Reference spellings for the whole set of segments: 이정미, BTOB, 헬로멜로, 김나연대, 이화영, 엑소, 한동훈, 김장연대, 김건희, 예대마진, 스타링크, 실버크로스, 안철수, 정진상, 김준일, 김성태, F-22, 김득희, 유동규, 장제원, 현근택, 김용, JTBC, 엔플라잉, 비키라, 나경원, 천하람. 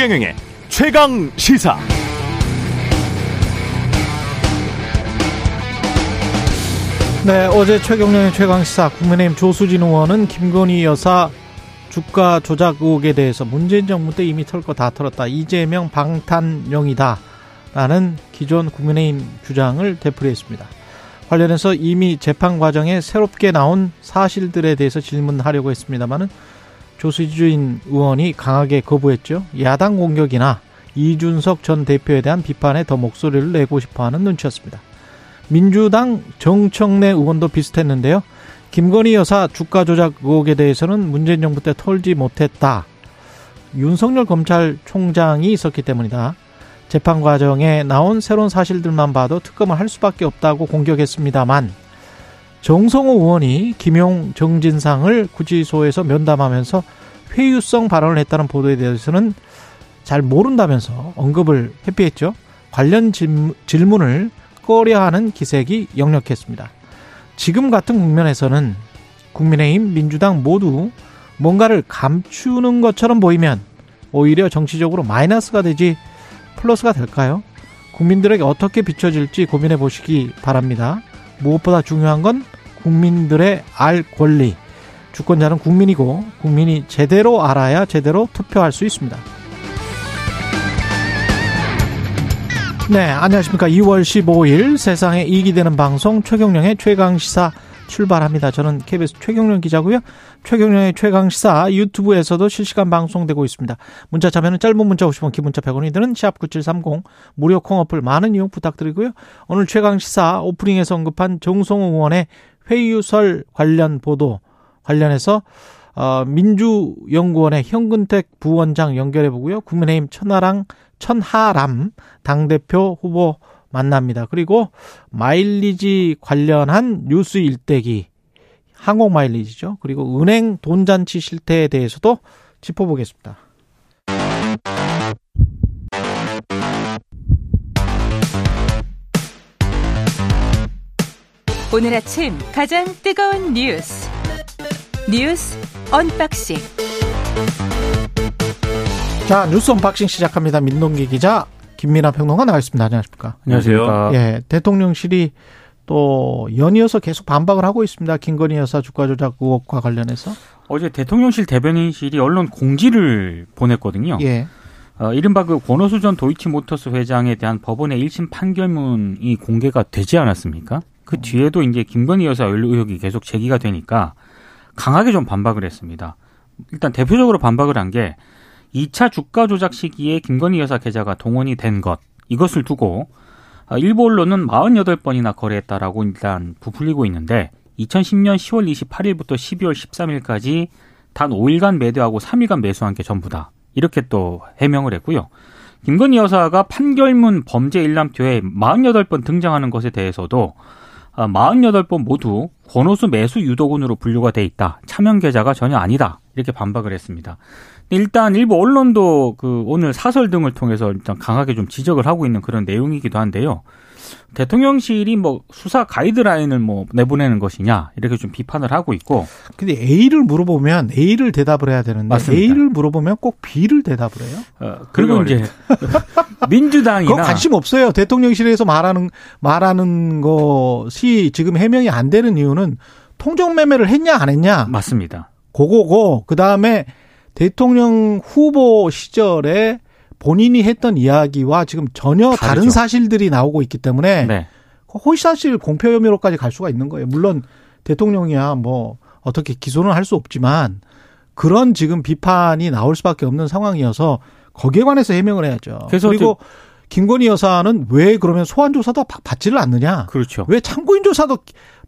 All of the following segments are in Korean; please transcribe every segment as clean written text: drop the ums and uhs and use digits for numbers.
최경영의 최강시사. 네, 어제 최경영의 최강시사 국민의힘 조수진 의원은 김건희 여사 주가 조작 의혹에 대해서 문재인 정부 때 이미 털 거 다 털었다, 이재명 방탄령이다 라는 기존 국민의힘 주장을 되풀이했습니다. 관련해서 이미 재판 과정에 새롭게 나온 사실들에 대해서 질문하려고 했습니다만은 조수진 의원이 강하게 거부했죠. 야당 공격이나 이준석 전 대표에 대한 비판에 더 목소리를 내고 싶어하는 눈치였습니다. 민주당 정청래 의원도 비슷했는데요. 김건희 여사 주가 조작 의혹에 대해서는 문재인 정부 때 털지 못했다, 윤석열 검찰총장이 있었기 때문이다, 재판 과정에 나온 새로운 사실들만 봐도 특검을 할 수밖에 없다고 공격했습니다만, 정성호 의원이 김용, 정진상을 구치소에서 면담하면서 회유성 발언을 했다는 보도에 대해서는 잘 모른다면서 언급을 회피했죠. 관련 질문을 꺼려하는 기색이 역력했습니다. 지금 같은 국면에서는 국민의힘, 민주당 모두 뭔가를 감추는 것처럼 보이면 오히려 정치적으로 마이너스가 되지 플러스가 될까요? 국민들에게 어떻게 비춰질지 고민해 보시기 바랍니다. 무엇보다 중요한 건 국민들의 알 권리. 주권자는 국민이고 국민이 제대로 알아야 제대로 투표할 수 있습니다. 네, 안녕하십니까. 2월 15일 세상에 이익이 되는 방송 최경령의 최강시사 출발합니다. 저는 KBS 최경령 기자고요. 최경령의 최강시사 유튜브에서도 실시간 방송되고 있습니다. 문자 참여는 짧은 문자 50원, 긴 문자 100원이 드는 샵9730 무료 콩어플 많은 이용 부탁드리고요. 오늘 최강시사 오프닝에서 언급한 정성호 의원의 회유설 관련 보도 관련해서 민주연구원의 현근택 부원장 연결해보고요. 국민의힘 천하람 당대표 후보 만납니다. 그리고 마일리지 관련한 뉴스 일대기, 항공 마일리지죠. 그리고 은행 돈잔치 실태에 대해서도 짚어보겠습니다. 오늘 아침 가장 뜨거운 뉴스 언박싱. 자, 뉴스 언박싱 시작합니다. 민동기 기자, 김민하 평론가 나와 있습니다. 안녕하십니까? 안녕하세요. 예, 대통령실이 또 연이어서 계속 반박을 하고 있습니다. 김건희 여사 주가 조작 의혹과 관련해서. 어제 대통령실 대변인실이 언론 공지를 보냈거든요. 예. 이른바 그 권오수 전 도이치모터스 회장에 대한 법원의 1심 판결문이 공개가 되지 않았습니까? 그 뒤에도 이제 김건희 여사 의혹이 계속 제기가 되니까 강하게 좀 반박을 했습니다. 일단 대표적으로 반박을 한 게 2차 주가 조작 시기에 김건희 여사 계좌가 동원이 된 것, 이것을 두고 일부 언론은 48번이나 거래했다라고 일단 부풀리고 있는데, 2010년 10월 28일부터 12월 13일까지 단 5일간 매도하고 3일간 매수한 게 전부다, 이렇게 또 해명을 했고요. 김건희 여사가 판결문 범죄 일람표에 48번 등장하는 것에 대해서도 48번 모두 권오수 매수 유도군으로 분류가 돼 있다, 차명 계좌가 전혀 아니다, 이렇게 반박을 했습니다. 일단 일부 언론도 그 오늘 사설 등을 통해서 일단 강하게 좀 지적을 하고 있는 그런 내용이기도 한데요. 대통령실이 뭐 수사 가이드라인을 뭐 내보내는 것이냐, 이렇게 좀 비판을 하고 있고. 근데 A를 물어보면 A를 대답을 해야 되는데. 맞습니다. A를 물어보면 꼭 B를 대답을 해요. 그리고 이제 민주당이나 그거 관심 없어요. 대통령실에서 말하는 것이 지금 해명이 안 되는 이유는 통정매매를 했냐 안 했냐. 맞습니다. 그거고, 그 다음에 대통령 후보 시절에 본인이 했던 이야기와 지금 전혀 다른 사실들이 나오고 있기 때문에, 네, 호의사실 공표 혐의로까지 갈 수가 있는 거예요. 물론 대통령이야 뭐 어떻게 기소는 할 수 없지만 그런 지금 비판이 나올 수밖에 없는 상황이어서 거기에 관해서 해명을 해야죠. 그리고 김건희 여사는 왜 그러면 소환 조사도 받지를 않느냐? 그렇죠. 왜 참고인 조사도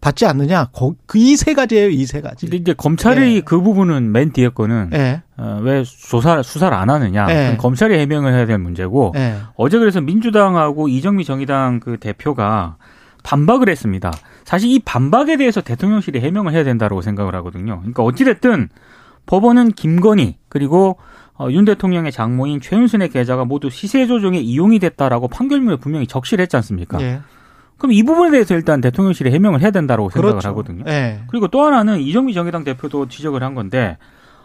받지 않느냐? 이 세 가지예요, 이 세 가지. 근데 이제 검찰이, 예, 그 부분은 맨 뒤에 거는, 예, 왜 수사를 안 하느냐? 예. 검찰이 해명을 해야 될 문제고. 예. 어제 그래서 민주당하고 이정미 정의당 그 대표가 반박을 했습니다. 사실 이 반박에 대해서 대통령실이 해명을 해야 된다고 생각을 하거든요. 그러니까 어찌 됐든 법원은 김건희 그리고 윤 대통령의 장모인 최윤순의 계좌가 모두 시세 조정에 이용이 됐다라고 판결문에 분명히 적시를 했지 않습니까? 예. 그럼 이 부분에 대해서 일단 대통령실이 해명을 해야 된다고 생각을, 그렇죠, 하거든요. 예. 그리고 또 하나는 이정미 정의당 대표도 지적을 한 건데,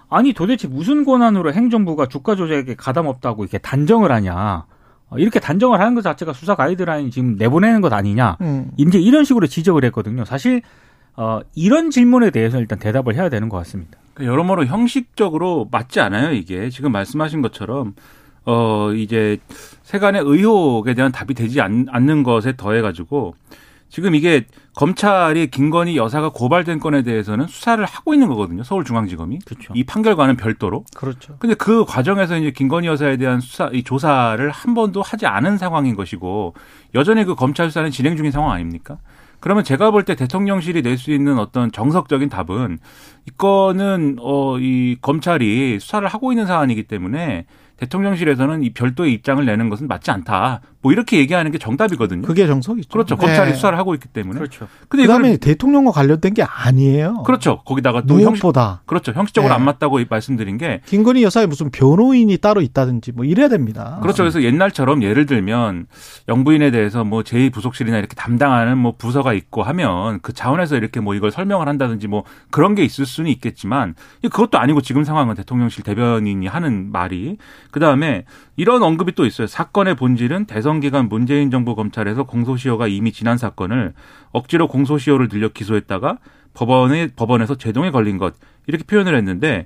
아니 도대체 무슨 권한으로 행정부가 주가 조작에 가담없다고 이렇게 단정을 하냐. 이렇게 단정을 하는 것 자체가 수사 가이드라인 지금 내보내는 것 아니냐. 이제 이런 식으로 지적을 했거든요. 사실 이런 질문에 대해서 일단 대답을 해야 되는 것 같습니다. 여러모로 형식적으로 맞지 않아요, 이게. 지금 말씀하신 것처럼 이제 세간의 의혹에 대한 답이 되지 않는 것에 더해가지고 지금 이게 검찰이 김건희 여사가 고발된 건에 대해서는 수사를 하고 있는 거거든요. 서울중앙지검이. 그렇죠. 이 판결과는 별도로. 그렇죠. 근데 그 과정에서 이제 김건희 여사에 대한 수사, 이 조사를 한 번도 하지 않은 상황인 것이고 여전히 그 검찰 수사는 진행 중인 상황 아닙니까? 그러면 제가 볼 때 대통령실이 낼 수 있는 어떤 정석적인 답은 이거는 이 검찰이 수사를 하고 있는 사안이기 때문에 대통령실에서는 이 별도의 입장을 내는 것은 맞지 않다. 뭐 이렇게 얘기하는 게 정답이거든요. 그게 정석이죠. 그렇죠. 검찰이 네. 수사를 하고 있기 때문에. 그렇죠. 근데 그다음에 이걸 대통령과 관련된 게 아니에요. 그렇죠. 거기다가 또 무엇보다. 그렇죠. 형식적으로 안 맞다고 말씀드린 게 김건희 여사에 무슨 변호인이 따로 있다든지 뭐 이래야 됩니다. 그렇죠. 그래서 옛날처럼 예를 들면 영부인에 대해서 뭐 제2부속실이나 이렇게 담당하는 뭐 부서가 있고 하면 그 자원에서 이렇게 뭐 이걸 설명을 한다든지 뭐 그런 게 있을 수는 있겠지만 그것도 아니고 지금 상황은 대통령실 대변인이 하는 말이 그다음에 이런 언급이 또 있어요. 사건의 본질은 대선 기간 문재인 정부 검찰에서 공소시효가 이미 지난 사건을 억지로 공소시효를 늘려 기소했다가 법원에서 제동에 걸린 것 이렇게 표현을 했는데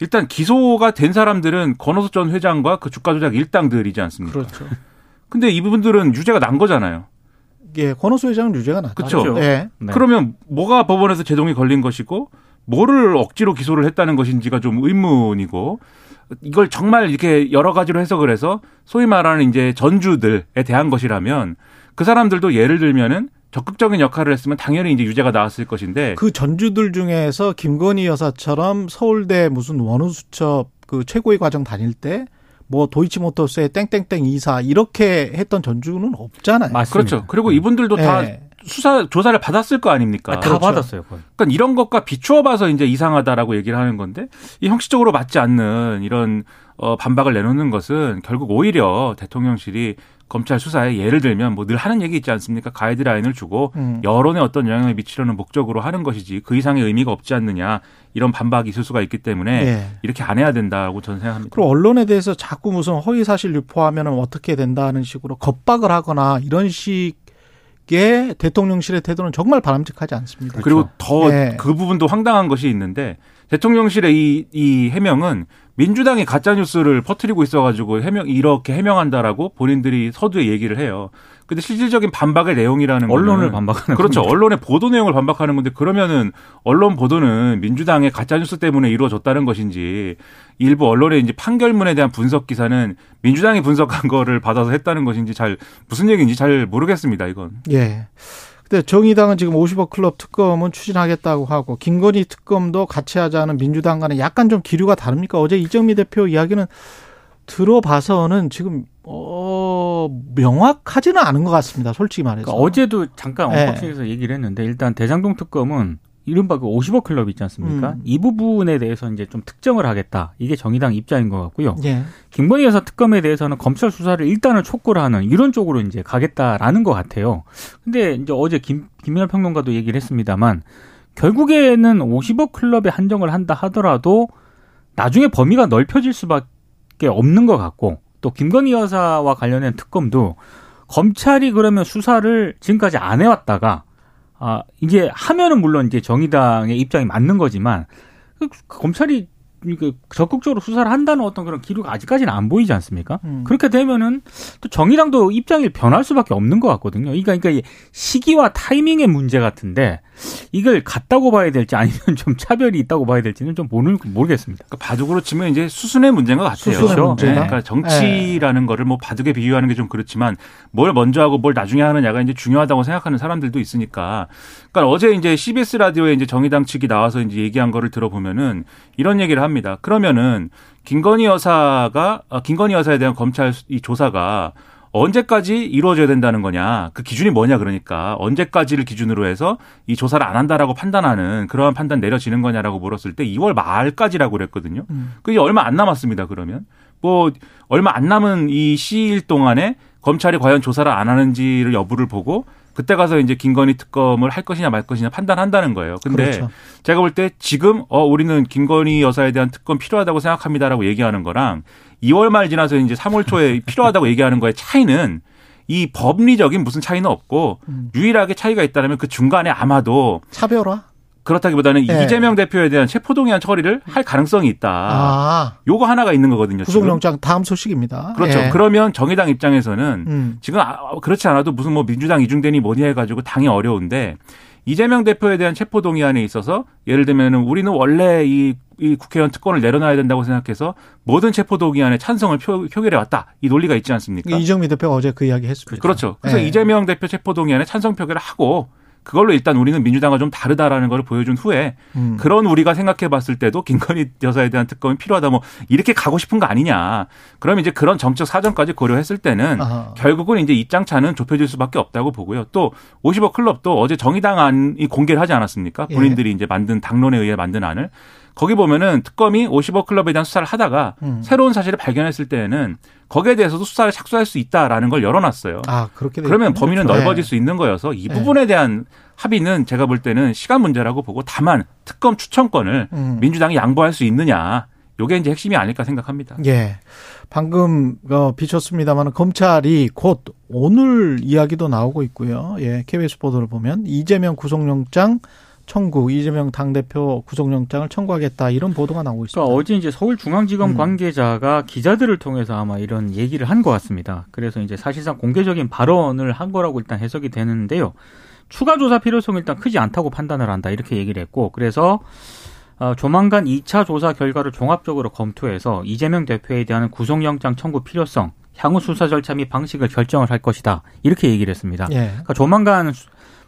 일단 기소가 된 사람들은 권오수 전 회장과 그 주가 조작 일당들이지 않습니까? 그렇죠. 근데 이분들은 유죄가 난 거잖아요. 예, 권오수 회장은 유죄가 났다. 그렇죠. 네. 그러면 뭐가 법원에서 제동이 걸린 것이고 뭐를 억지로 기소를 했다는 것인지가 좀 의문이고. 이걸 정말 이렇게 여러 가지로 해석을 해서 소위 말하는 이제 전주들에 대한 것이라면 그 사람들도 예를 들면은 적극적인 역할을 했으면 당연히 이제 유죄가 나왔을 것인데 그 전주들 중에서 김건희 여사처럼 서울대 무슨 원우수첩 그 최고위 과정 다닐 때 뭐 도이치모터스의 땡땡땡 이사 이렇게 했던 전주는 없잖아요. 맞습니다. 그렇죠. 그리고 이분들도 다 수사 조사를 받았을 거 아닙니까? 다 그렇죠. 받았어요. 거의. 그러니까 이런 것과 비추어 봐서 이제 이상하다라고 얘기를 하는 건데 이 형식적으로 맞지 않는 이런 반박을 내놓는 것은 결국 오히려 대통령실이 검찰 수사에 예를 들면 뭐 늘 하는 얘기 있지 않습니까? 가이드라인을 주고 여론에 어떤 영향을 미치려는 목적으로 하는 것이지 그 이상의 의미가 없지 않느냐 이런 반박이 있을 수가 있기 때문에 이렇게 안 해야 된다고 저는 생각합니다. 그리고 언론에 대해서 자꾸 무슨 허위사실 유포하면 어떻게 된다는 식으로 겁박을 하거나 이런 식 게 대통령실의 태도는 정말 바람직하지 않습니다. 그리고 더 그 부분도 황당한 것이 있는데 대통령실의 이 해명은 민주당이 가짜 뉴스를 퍼뜨리고 있어가지고 이렇게 해명한다라고 본인들이 서두에 얘기를 해요. 근데 실질적인 반박의 내용이라는 언론을 반박하는 그렇죠. 겁니다. 언론의 보도 내용을 반박하는 건데 그러면은 언론 보도는 민주당의 가짜 뉴스 때문에 이루어졌다는 것인지 일부 언론의 이제 판결문에 대한 분석 기사는 민주당이 분석한 거를 받아서 했다는 것인지 잘 무슨 얘기인지 잘 모르겠습니다. 이건. 예. 근데 정의당은 지금 50억 클럽 특검은 추진하겠다고 하고 김건희 특검도 같이 하자는 민주당 간에 약간 좀 기류가 다릅니까? 어제 이정미 대표 이야기는 들어봐서는 지금 명확하지는 않은 것 같습니다. 솔직히 말해서. 그러니까 어제도 잠깐 언박싱에서 얘기를 했는데 일단 대장동 특검은 이른바 그 50억 클럽 있지 않습니까? 이 부분에 대해서 이제 좀 특정을 하겠다. 이게 정의당 입장인 것 같고요. 예. 김건희 여사 특검에 대해서는 검찰 수사를 일단은 촉구를 하는 이런 쪽으로 이제 가겠다라는 것 같아요. 근데 이제 어제 김민하 평론가도 얘기를 했습니다만 결국에는 50억 클럽에 한정을 한다 하더라도 나중에 범위가 넓혀질 수밖에 없는 것 같고 또 김건희 여사와 관련된 특검도 검찰이 그러면 수사를 지금까지 안 해왔다가 이제 하면은 물론 이제 정의당의 입장이 맞는 거지만 검찰이 적극적으로 수사를 한다는 어떤 그런 기류가 아직까지는 안 보이지 않습니까? 그렇게 되면은 또 정의당도 입장이 변할 수밖에 없는 것 같거든요. 그러니까 시기와 타이밍의 문제 같은데 이걸 같다고 봐야 될지 아니면 좀 차별이 있다고 봐야 될지는 좀 모르겠습니다. 그러니까 바둑으로 치면 이제 수순의 문제인 것 같아요. 수순의 문제다. 그러니까 정치라는 거를 뭐 바둑에 비유하는 게 좀 그렇지만 뭘 먼저 하고 뭘 나중에 하느냐가 이제 중요하다고 생각하는 사람들도 있으니까. 그러니까 어제 이제 CBS 라디오에 이제 정의당 측이 나와서 이제 얘기한 거를 들어보면은 이런 얘기를 합니다. 그러면은 김건희 여사에 대한 검찰 이 조사가 언제까지 이루어져야 된다는 거냐. 그 기준이 뭐냐 그러니까. 언제까지를 기준으로 해서 이 조사를 안 한다라고 판단하는 그러한 판단 내려지는 거냐라고 물었을 때 2월 말까지라고 그랬거든요. 그게 얼마 안 남았습니다. 그러면. 뭐 얼마 안 남은 이 시일 동안에 검찰이 과연 조사를 안 하는지를 여부를 보고 그때 가서 이제 김건희 특검을 할 것이냐 말 것이냐 판단한다는 거예요. 근데 그렇죠. 제가 볼 때 지금 우리는 김건희 여사에 대한 특검 필요하다고 생각합니다라고 얘기하는 거랑 2월 말 지나서 이제 3월 초에 필요하다고 얘기하는 거의 차이는 이 법리적인 무슨 차이는 없고 유일하게 차이가 있다면 그 중간에 아마도 차별화? 그렇다기보다는 네. 이재명 대표에 대한 체포동의안 처리를 할 가능성이 있다. 요거 하나가 있는 거거든요. 구속영장 다음 소식입니다. 그렇죠. 네. 그러면 정의당 입장에서는 지금 그렇지 않아도 무슨 뭐 민주당 이중대니 뭐니 해가지고 당이 어려운데 이재명 대표에 대한 체포동의안에 있어서 예를 들면 우리는 원래 이 국회의원 특권을 내려놔야 된다고 생각해서 모든 체포동의안에 찬성을 표결해왔다. 이 논리가 있지 않습니까? 이정미 대표가 어제 그 이야기 했습니다. 그렇죠. 그래서 네. 이재명 대표 체포동의안에 찬성 표결을 하고 그걸로 일단 우리는 민주당과 좀 다르다라는 걸 보여준 후에 그런 우리가 생각해 봤을 때도 김건희 여사에 대한 특검이 필요하다 뭐 이렇게 가고 싶은 거 아니냐. 그럼 이제 그런 정책 사정까지 고려했을 때는 아하. 결국은 이제 입장차는 좁혀질 수밖에 없다고 보고요. 또 50억 클럽도 어제 정의당 안이 공개를 하지 않았습니까? 본인들이 예. 이제 만든 당론에 의해 만든 안을. 거기 보면은 특검이 50억 클럽에 대한 수사를 하다가 새로운 사실을 발견했을 때에는 거기에 대해서도 수사를 착수할 수 있다라는 걸 열어놨어요. 그렇게 그러면 범위는 그렇죠. 넓어질 수 있는 거여서 이 부분에 대한 합의는 제가 볼 때는 시간 문제라고 보고 다만 특검 추천권을 민주당이 양보할 수 있느냐. 이게 이제 핵심이 아닐까 생각합니다. 예. 방금 비쳤습니다만 검찰이 곧 오늘 이야기도 나오고 있고요. 예. KBS 보도를 보면 이재명 구속영장 청구, 이재명 당대표 구속영장을 청구하겠다 이런 보도가 나오고 있습니다. 그러니까 어제 이제 서울중앙지검 관계자가 기자들을 통해서 아마 이런 얘기를 한 것 같습니다. 그래서 이제 사실상 공개적인 발언을 한 거라고 일단 해석이 되는데요. 추가 조사 필요성이 일단 크지 않다고 판단을 한다 이렇게 얘기를 했고 그래서 조만간 2차 조사 결과를 종합적으로 검토해서 이재명 대표에 대한 구속영장 청구 필요성, 향후 수사 절차 및 방식을 결정을 할 것이다 이렇게 얘기를 했습니다. 예. 그러니까 조만간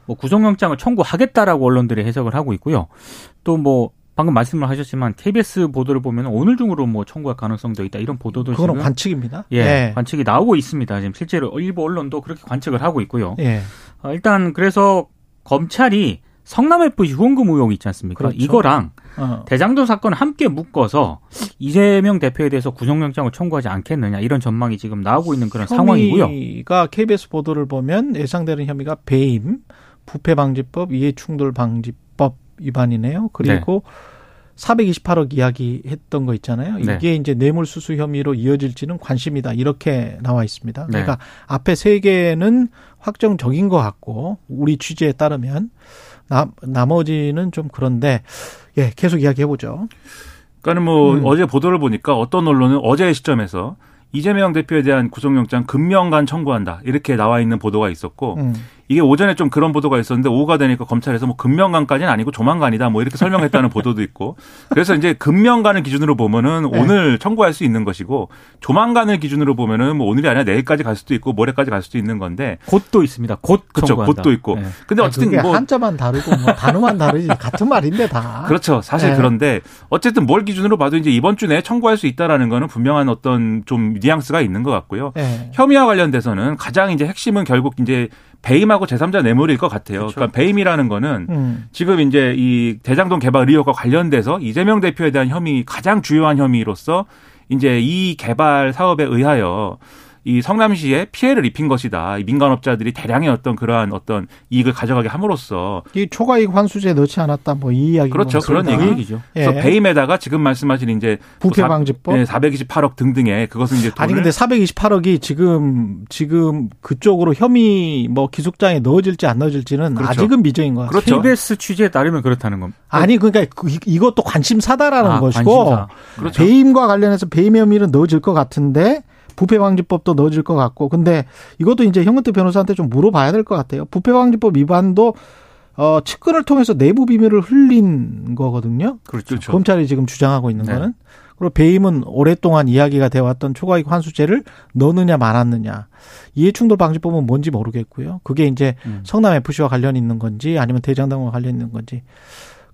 뭐 구속영장을 청구하겠다라고 언론들이 해석을 하고 있고요. 또 뭐 방금 말씀을 하셨지만 KBS 보도를 보면 오늘 중으로 뭐 청구할 가능성도 있다 이런 보도도 지금 그건 관측입니다. 예, 네. 관측이 나오고 있습니다. 지금 실제로 일부 언론도 그렇게 관측을 하고 있고요. 예. 일단 그래서 검찰이 성남FC 후원금 의혹이 있지 않습니까? 그렇죠. 이거랑 대장동 사건 함께 묶어서 이재명 대표에 대해서 구속영장을 청구하지 않겠느냐 이런 전망이 지금 나오고 있는 그런 상황이고요. 혐의가 KBS 보도를 보면 예상되는 혐의가 배임. 부패방지법, 이해충돌방지법 위반이네요. 그리고 네. 428억 이야기했던 거 있잖아요. 이게 네. 이제 뇌물수수 혐의로 이어질지는 관심이다. 이렇게 나와 있습니다. 네. 그러니까 앞에 세 개는 확정적인 것 같고 우리 취재에 따르면 나머지는 좀 그런데 예, 계속 이야기해보죠. 그러니까 뭐 어제 보도를 보니까 어떤 언론은 어제 시점에서 이재명 대표에 대한 구속영장 금명간 청구한다. 이렇게 나와 있는 보도가 있었고 이게 오전에 좀 그런 보도가 있었는데 오후가 되니까 검찰에서 뭐 금명간까지는 아니고 조만간이다. 뭐 이렇게 설명했다는 보도도 있고 그래서 이제 금명간을 기준으로 보면은 네. 오늘 청구할 수 있는 것이고 조만간을 기준으로 보면은 뭐 오늘이 아니라 내일까지 갈 수도 있고 모레까지 갈 수도 있는 건데 곧도 있습니다. 곧 그렇죠. 청구한다. 곧도 있고. 네. 근데 어쨌든 그게 뭐 한자만 다르고 뭐 단어만 다르지 같은 말인데 다. 그렇죠. 사실 네. 그런데 어쨌든 뭘 기준으로 봐도 이제 이번 주 내에 청구할 수 있다라는 거는 분명한 어떤 좀 뉘앙스가 있는 것 같고요. 네. 혐의와 관련돼서는 가장 이제 핵심은 결국 이제 배임하고 제3자 뇌물일 것 같아요. 그렇죠. 그러니까 배임이라는 거는 지금 이제 이 대장동 개발 의혹과 관련돼서 이재명 대표에 대한 혐의 가장 주요한 혐의로서 이제 이 개발 사업에 의하여 이 성남시에 피해를 입힌 것이다. 민간업자들이 대량의 어떤 그러한 어떤 이익을 가져가게 함으로써 이 초과이익 환수제에 넣지 않았다. 뭐 이 이야기 그렇죠. 그런 얘기죠. 예. 그래서 배임에다가 지금 말씀하신 이제 부패방지법, 428억 등등의 그것은 이제 돈을 아니 근데 428억이 지금 그쪽으로 혐의 뭐 기숙장에 넣어질지 안 넣어질지는 그렇죠. 아직은 미정인 것 같아요. 그렇죠. KBS 취재에 따르면 그렇다는 겁니다. 아니 그러니까 이것도 관심사다라는 것이고 관심사. 그렇죠. 배임과 관련해서 배임 혐의는 넣어질 것 같은데. 부패방지법도 넣어질 것 같고 근데 이것도 이제 현근택 변호사한테 좀 물어봐야 될 것 같아요. 부패방지법 위반도 측근을 통해서 내부 비밀을 흘린 거거든요. 그렇죠. 검찰이 지금 주장하고 있는 네. 거는. 그리고 배임은 오랫동안 이야기가 되어왔던 초과이익 환수제를 넣느냐 말았느냐. 이해충돌방지법은 뭔지 모르겠고요. 그게 이제 성남FC와 관련 있는 건지 아니면 대장동과 관련 있는 건지.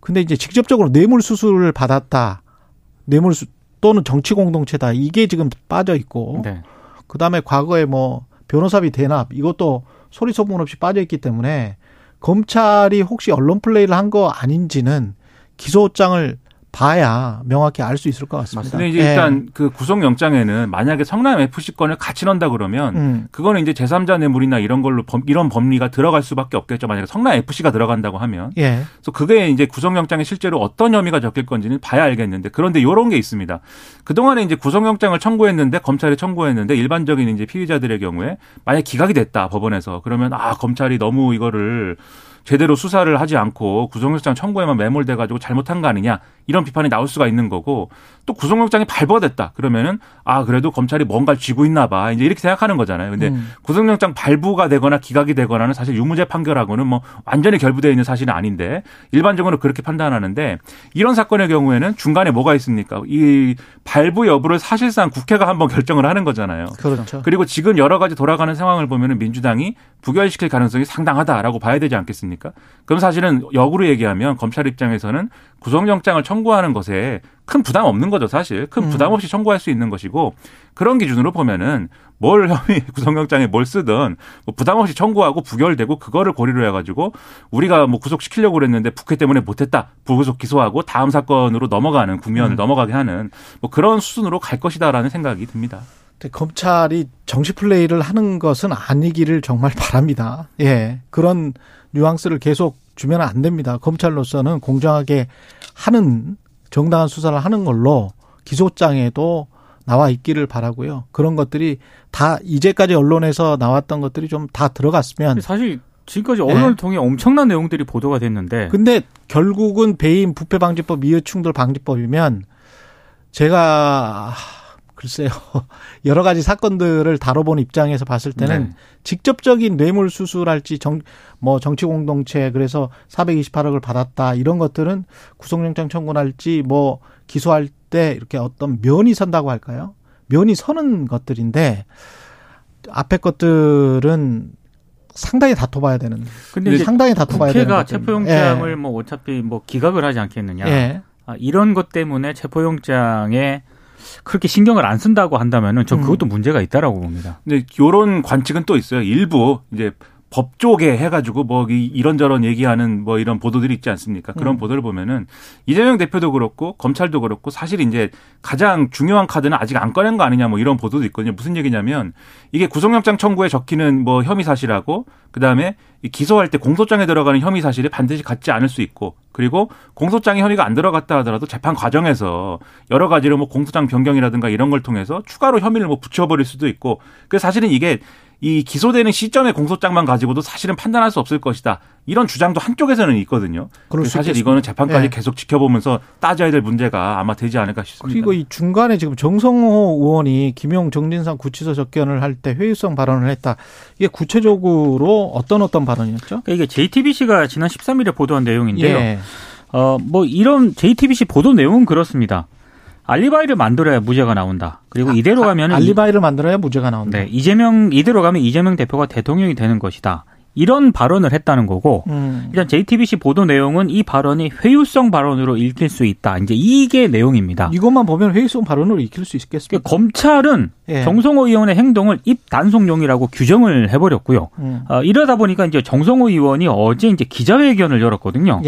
근데 이제 직접적으로 뇌물수수를 받았다. 뇌물수 또는 정치 공동체다. 이게 지금 빠져 있고 네. 그다음에 과거에 뭐 변호사비 대납 이것도 소리 소문 없이 빠져 있기 때문에 검찰이 혹시 언론 플레이를 한 거 아닌지는 기소장을 봐야 명확히 알 수 있을 것 같습니다. 근데 이제 일단 그 구속영장에는 만약에 성남FC권을 같이 넣는다 그러면 그거는 이제 제3자 뇌물이나 이런 걸로 이런 법리가 들어갈 수밖에 없겠죠. 만약에 성남FC가 들어간다고 하면. 예. 그래서 그게 이제 구속영장에 실제로 어떤 혐의가 적힐 건지는 봐야 알겠는데, 그런데 이런 게 있습니다. 그동안에 이제 구속영장을 청구했는데, 검찰이 청구했는데 일반적인 이제 피의자들의 경우에 만약에 기각이 됐다 법원에서, 그러면 아, 검찰이 너무 이거를 제대로 수사를 하지 않고 구속영장 청구에만 매몰돼가지고 잘못한 거 아니냐, 이런 비판이 나올 수가 있는 거고, 또 구속영장이 발부됐다 그러면은 아, 그래도 검찰이 뭔가를 쥐고 있나 봐, 이제 이렇게 생각하는 거잖아요. 근데 구속영장 발부가 되거나 기각이 되거나는 사실 유무죄 판결하고는 뭐 완전히 결부되어 있는 사실은 아닌데 일반적으로 그렇게 판단하는데, 이런 사건의 경우에는 중간에 뭐가 있습니까? 이 발부 여부를 사실상 국회가 한번 결정을 하는 거잖아요. 그렇죠. 그리고 지금 여러 가지 돌아가는 상황을 보면은 민주당이 부결시킬 가능성이 상당하다라고 봐야 되지 않겠습니까? 그럼 사실은 역으로 얘기하면 검찰 입장에서는 구속영장을 청구하는 것에 큰 부담 없는 거죠, 사실. 큰 부담 없이 청구할 수 있는 것이고, 그런 기준으로 보면은 뭘 혐의, 구속영장에 뭘 쓰든 뭐 부담 없이 청구하고 부결되고, 그거를 고리로 해가지고 우리가 뭐 구속시키려고 그랬는데 국회 때문에 못했다, 불구속 기소하고 다음 사건으로 넘어가는 국면을 넘어가게 하는 뭐 그런 수준으로 갈 것이다라는 생각이 듭니다. 검찰이 정치 플레이를 하는 것은 아니기를 정말 바랍니다. 예, 그런 뉘앙스를 계속 주면 안 됩니다. 검찰로서는 공정하게 하는, 정당한 수사를 하는 걸로 기소장에도 나와 있기를 바라고요. 그런 것들이 다 이제까지 언론에서 나왔던 것들이 좀 다 들어갔으면. 사실 지금까지 언론을 통해 엄청난 내용들이 보도가 됐는데. 근데 결국은 배임 부패방지법, 이해충돌 방지법이면, 제가 글쎄요, 여러 가지 사건들을 다뤄본 입장에서 봤을 때는 직접적인 뇌물 수수랄지 정치 공동체, 그래서 428억을 받았다, 이런 것들은 구속영장 청구할지 뭐 기소할 때 이렇게 어떤 면이 선다고 할까요? 면이 서는 것들인데, 앞에 것들은 상당히 다퉈봐야 되는. 근데 상당히 다퉈봐야 되는. 국회가 체포영장을 뭐 어차피 뭐 기각을 하지 않겠느냐. 아, 이런 것 때문에 체포영장에 그렇게 신경을 안 쓴다고 한다면은 저 그것도 문제가 있다라고 봅니다. 근데 이런 관측은 또 있어요. 일부 이제 법조계 해가지고 뭐 이런저런 얘기하는 뭐 이런 보도들이 있지 않습니까? 그런 보도를 보면은 이재명 대표도 그렇고 검찰도 그렇고 사실 이제 가장 중요한 카드는 아직 안 꺼낸 거 아니냐, 뭐 이런 보도도 있거든요. 무슨 얘기냐면, 이게 구속영장 청구에 적히는 뭐 혐의 사실하고 그 다음에 기소할 때 공소장에 들어가는 혐의 사실이 반드시 같지 않을 수 있고, 그리고 공소장에 혐의가 안 들어갔다 하더라도 재판 과정에서 여러 가지로 뭐 공소장 변경이라든가 이런 걸 통해서 추가로 혐의를 뭐 붙여버릴 수도 있고, 그래서 사실은 이게 이 기소되는 시점의 공소장만 가지고도 사실은 판단할 수 없을 것이다, 이런 주장도 한쪽에서는 있거든요. 사실 이거는 재판까지 계속 지켜보면서 따져야 될 문제가 아마 되지 않을까 싶습니다. 그리고 이 중간에 지금 정성호 의원이 김용, 정진상 구치소 접견을 할 때 회유성 발언을 했다. 이게 구체적으로 어떤 발언이었죠? 그러니까 이게 JTBC가 지난 13일에 보도한 내용인데요. 뭐 이런 JTBC 보도 내용은 그렇습니다. 알리바이를 만들어야 무죄가 나온다. 그리고 이대로 가면 알리바이를 만들어야 무죄가 나온다. 네, 이대로 가면 이재명 대표가 대통령이 되는 것이다, 이런 발언을 했다는 거고, 일단 JTBC 보도 내용은 이 발언이 회유성 발언으로 읽힐 수 있다, 이제 이게 내용입니다. 이것만 보면 회유성 발언으로 읽힐 수 있겠습니까? 그러니까 검찰은 정성호 의원의 행동을 입단속용이라고 규정을 해버렸고요. 이러다 보니까 이제 정성호 의원이 어제 이제 기자회견을 열었거든요.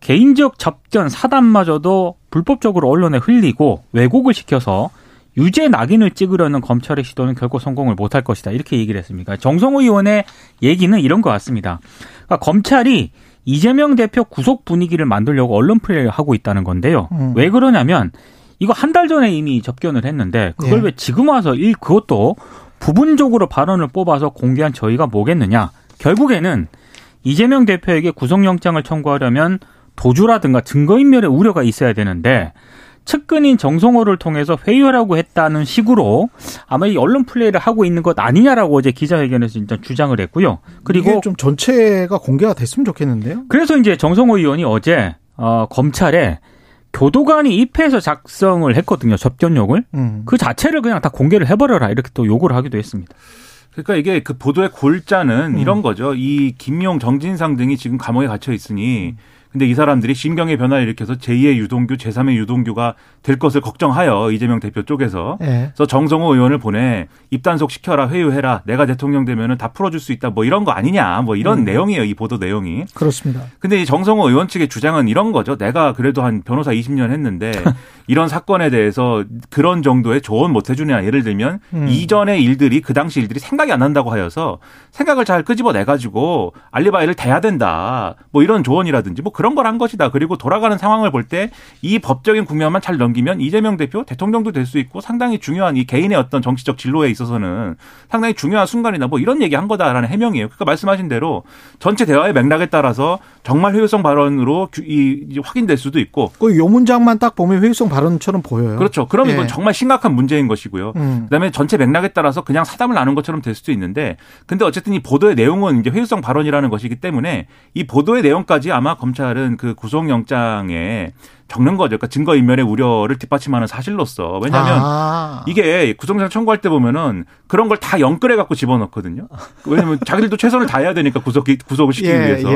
개인적 접견 사단마저도 불법적으로 언론에 흘리고 왜곡을 시켜서 유죄 낙인을 찍으려는 검찰의 시도는 결코 성공을 못할 것이다, 이렇게 얘기를 했습니다. 정성호 의원의 얘기는 이런 것 같습니다. 그러니까 검찰이 이재명 대표 구속 분위기를 만들려고 언론 플레이를 하고 있다는 건데요. 왜 그러냐면, 이거 한 달 전에 이미 접견을 했는데 그걸 왜 지금 와서 그것도 부분적으로 발언을 뽑아서 공개한 저희가 뭐겠느냐. 결국에는 이재명 대표에게 구속영장을 청구하려면 도주라든가 증거인멸의 우려가 있어야 되는데, 측근인 정성호를 통해서 회유하라고 했다는 식으로 아마 이 언론 플레이를 하고 있는 것 아니냐라고 어제 기자회견에서 일단 주장을 했고요. 그리고 이게 좀 전체가 공개가 됐으면 좋겠는데요. 그래서 이제 정성호 의원이 어제 검찰에 교도관이 입회해서 작성을 했거든요, 접견록을. 그 자체를 그냥 다 공개를 해버려라, 이렇게 또 요구를 하기도 했습니다. 그러니까 이게 그 보도의 골자는 이런 거죠. 이 김용, 정진상 등이 지금 감옥에 갇혀 있으니 근데 이 사람들이 신경의 변화를 일으켜서 제2의 유동규, 제3의 유동규가 될 것을 걱정하여 이재명 대표 쪽에서. 네. 그래서 정성호 의원을 보내 입단속 시켜라, 회유해라, 내가 대통령 되면은 다 풀어줄 수 있다, 뭐 이런 거 아니냐, 뭐 이런 내용이에요, 이 보도 내용이. 그렇습니다. 근데 이 정성호 의원 측의 주장은 이런 거죠. 내가 그래도 한 변호사 20년 했는데 이런 사건에 대해서 그런 정도의 조언 못 해주냐, 예를 들면 이전의 일들이 그 당시 일들이 생각이 안 난다고 하여서 생각을 잘 끄집어내가지고 알리바이를 대야 된다, 뭐 이런 조언이라든지 뭐 그런 걸 한 것이다. 그리고 돌아가는 상황을 볼 때 이 법적인 국면만 잘 넘기면 이재명 대표 대통령도 될 수 있고 상당히 중요한 이 개인의 어떤 정치적 진로에 있어서는 상당히 중요한 순간이다, 뭐 이런 얘기한 거다라는 해명이에요. 그러니까 말씀하신 대로 전체 대화의 맥락에 따라서 정말 회유성 발언으로 확인될 수도 있고. 그 요 문장만 딱 보면 회유성 발언처럼 보여요. 그렇죠. 그럼 이건 정말 심각한 문제인 것이고요. 그다음에 전체 맥락에 따라서 그냥 사담을 나눈 것처럼 될 수도 있는데, 근데 어쨌든 이 보도의 내용은 이제 회유성 발언이라는 것이기 때문에 이 보도의 내용까지 아마 검찰은 그 구속영장에 적는 거죠. 그러니까 증거인멸의 우려를 뒷받침하는 사실로서. 왜냐하면 이게 구속영장 청구할 때 보면은 그런 걸 다 연끌해 갖고 집어넣거든요. 왜냐하면 자기들도 최선을 다해야 되니까 구속을 시키기 위해서.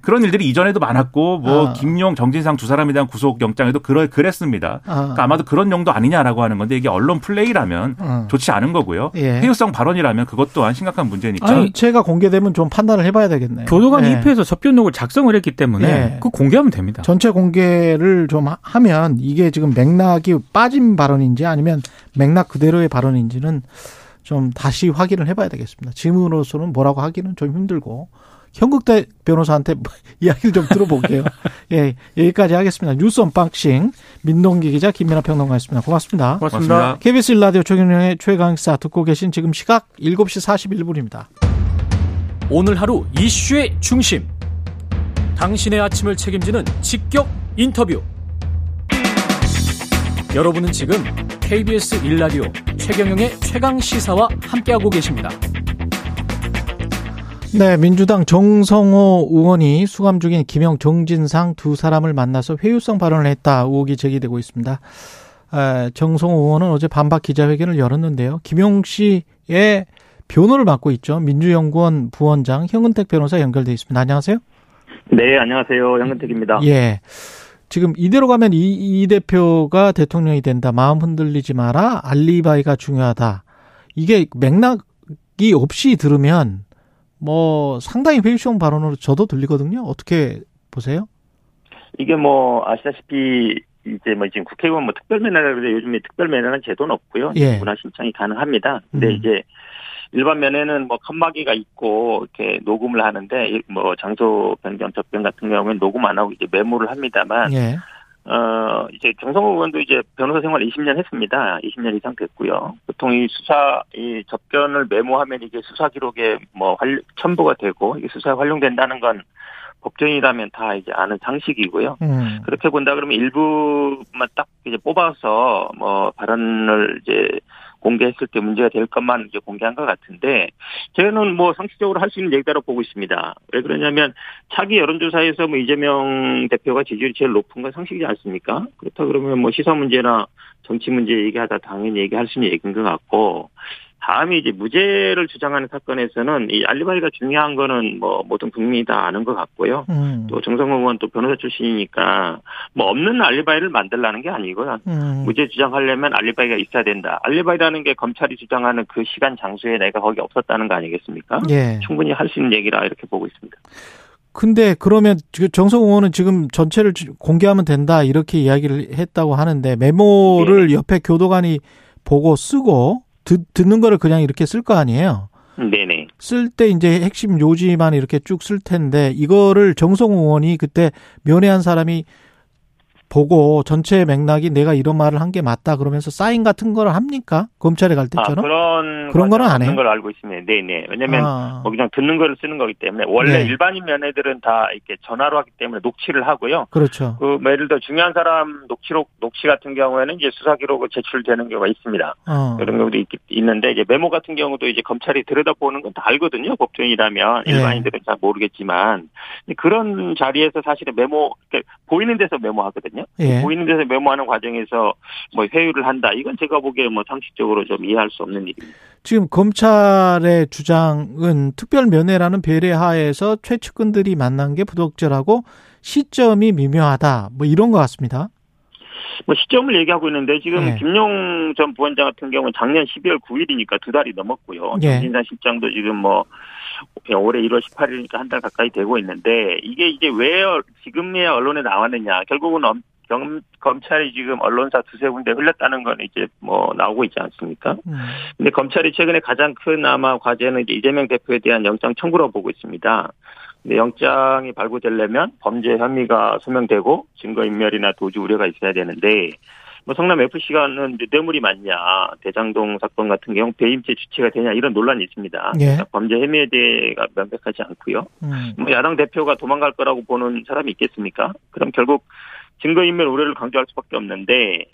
그런 일들이 이전에도 많았고 뭐 김용, 정진상 두 사람에 대한 구속영장에도 그랬습니다. 그러니까 아마도 그런 용도 아니냐라고 하는 건데, 이게 언론 플레이라면 좋지 않은 거고요. 회유성 발언이라면 그것 또한 심각한 문제니까. 전체가 공개되면 좀 판단을 해봐야 되겠네요. 교도관 입회에서 접견록을 작성을 했기 때문에 그 공개하면 됩니다. 전체 공개를 좀 하면 이게 지금 맥락이 빠진 발언인지 아니면 맥락 그대로의 발언인지는 좀 다시 확인을 해봐야 되겠습니다. 지금으로서는 뭐라고 하기는 좀 힘들고, 현근택 변호사한테 이야기를 좀 들어볼게요. 예, 여기까지 하겠습니다. 뉴스 언박싱 민동기 기자, 김민하 평론가였습니다. 고맙습니다. 고맙습니다. KBS 1라디오 최경영의 최강시사 듣고 계신 지금 시각 7시 41분입니다. 오늘 하루 이슈의 중심, 당신의 아침을 책임지는 직격 인터뷰. 여러분은 지금 KBS 1라디오 최경영의 최강시사와 함께하고 계십니다. 네, 민주당 정성호 의원이 수감 중인 김용, 정진상 두 사람을 만나서 회유성 발언을 했다 의혹이 제기되고 있습니다. 정성호 의원은 어제 반박 기자회견을 열었는데요. 김용 씨의 변호를 맡고 있죠. 민주연구원 부원장 현근택 변호사 연결돼 있습니다. 안녕하세요. 네, 안녕하세요. 현근택입니다. 예. 지금 이대로 가면 이 대표가 대통령이 된다, 마음 흔들리지 마라, 알리바이가 중요하다, 이게 맥락이 없이 들으면 뭐 상당히 회유성 발언으로 저도 들리거든요. 어떻게 보세요? 이게 뭐 아시다시피 이제 뭐 지금 국회의원 뭐 특별매너라 그래서 요즘에 특별매너는 제도는 없고요. 누구나 신청이 가능합니다. 근데 이제 일반 면회는 뭐 칸막이가 있고 이렇게 녹음을 하는데, 뭐 장소 변경, 접견 같은 경우에는 녹음 안 하고 이제 메모를 합니다만, 이제 정성호 의원도 이제 변호사 생활 20년 했습니다. 20년 이상 됐고요. 보통 이 수사, 이 접견을 메모하면 이게 수사 기록에 뭐 첨부가 되고 이게 수사에 활용된다는 건 법정이라면 다 이제 아는 상식이고요. 그렇게 본다 그러면 일부만 딱 이제 뽑아서 뭐 발언을 이제 공개했을 때 문제가 될 것만 이제 공개한 것 같은데, 저는 뭐 상식적으로 할 수 있는 얘기다라고 보고 있습니다. 왜 그러냐면 차기 여론조사에서 뭐 이재명 대표가 지지율이 제일 높은 건 상식이지 않습니까? 그렇다 그러면 뭐 시사 문제나 정치 문제 얘기하다 당연히 얘기할 수 있는 얘기인 것 같고, 다음이 이제 무죄를 주장하는 사건에서는 이 알리바이가 중요한 거는 뭐 모든 국민이 다 아는 것 같고요. 또 정성호 의원 또 변호사 출신이니까 뭐 없는 알리바이를 만들라는 게 아니고요. 무죄 주장하려면 알리바이가 있어야 된다. 알리바이라는 게 검찰이 주장하는 그 시간 장소에 내가 거기 없었다는 거 아니겠습니까? 예. 충분히 할 수 있는 얘기라 이렇게 보고 있습니다. 근데 그러면 정성호 의원은 지금 전체를 공개하면 된다 이렇게 이야기를 했다고 하는데, 메모를 옆에 교도관이 보고 쓰고 듣는 거를 그냥 이렇게 쓸 거 아니에요? 네네. 쓸 때 이제 핵심 요지만 이렇게 쭉 쓸 텐데, 이거를 정성호 의원이 그때 면회한 사람이 보고 전체 맥락이 내가 이런 말을 한 게 맞다 그러면서 사인 같은 걸 합니까? 검찰에 갈 때처럼? 그런 거는 안 해요. 걸 알고 있으면 네네. 왜냐하면 뭐 그냥 듣는 거를 쓰는 거기 때문에 원래 일반인 면회들은 다 이렇게 전화로 하기 때문에 녹취를 하고요. 그렇죠. 그 예를 들어 중요한 사람 녹취 같은 경우에는 이제 수사 기록을 제출되는 경우가 있습니다. 그런 경우도 있는데 이제 메모 같은 경우도 이제 검찰이 들여다보는 건 다 알거든요. 법조인이라면 일반인들은 잘 모르겠지만 그런 자리에서 사실은 메모, 그러니까 보이는 데서 메모하거든요. 있거든요. 예. 보이는 데서 메모하는 과정에서 뭐 회유를 한다. 이건 제가 보기에 뭐 상식적으로 좀 이해할 수 없는 일입니다. 지금 검찰의 주장은 특별 면회라는 배려하에서 최측근들이 만난 게 부적절하고 시점이 미묘하다. 뭐 이런 것 같습니다. 뭐 시점을 얘기하고 있는데 지금 네. 김용 전 부원장 같은 경우는 작년 12월 9일이니까 두 달이 넘었고요. 네. 정진상 실장도 지금 뭐 올해 1월 18일이니까 한 달 가까이 되고 있는데 이게 왜 지금이야 언론에 나왔느냐. 결국은 검찰이 지금 언론사 두세 군데 흘렸다는 건 이제 뭐 나오고 있지 않습니까? 근데 검찰이 최근에 가장 큰 아마 과제는 이제 이재명 대표에 대한 영장 청구로 보고 있습니다. 근데 영장이 발부되려면 범죄 혐의가 소명되고 증거인멸이나 도주 우려가 있어야 되는데 뭐 성남FC가는 뇌물이 맞냐 대장동 사건 같은 경우 배임죄 주체가 되냐 이런 논란이 있습니다. 예. 그러니까 범죄 혐의에 대해가 명백하지 않고요. 뭐 야당 대표가 도망갈 거라고 보는 사람이 있겠습니까? 그럼 결국 증거인멸 우려를 강조할 수밖에 없는데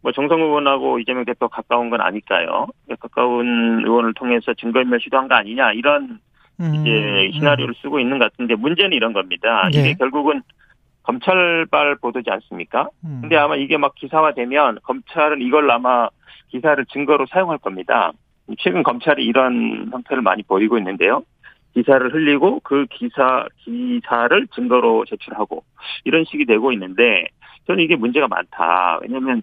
뭐 정성호 의원하고 이재명 대표 가까운 건 아닐까요? 가까운 의원을 통해서 증거인멸 시도한 거 아니냐 이런 이제 시나리오를 쓰고 있는 것 같은데 문제는 이런 겁니다. 네. 이게 결국은 검찰발 보도지 않습니까? 근데 아마 이게 막 기사화되면 검찰은 이걸 아마 기사를 증거로 사용할 겁니다. 최근 검찰이 이런 형태를 많이 보이고 있는데요. 기사를 흘리고 그 기사를 증거로 제출하고 이런 식이 되고 있는데 저는 이게 문제가 많다. 왜냐하면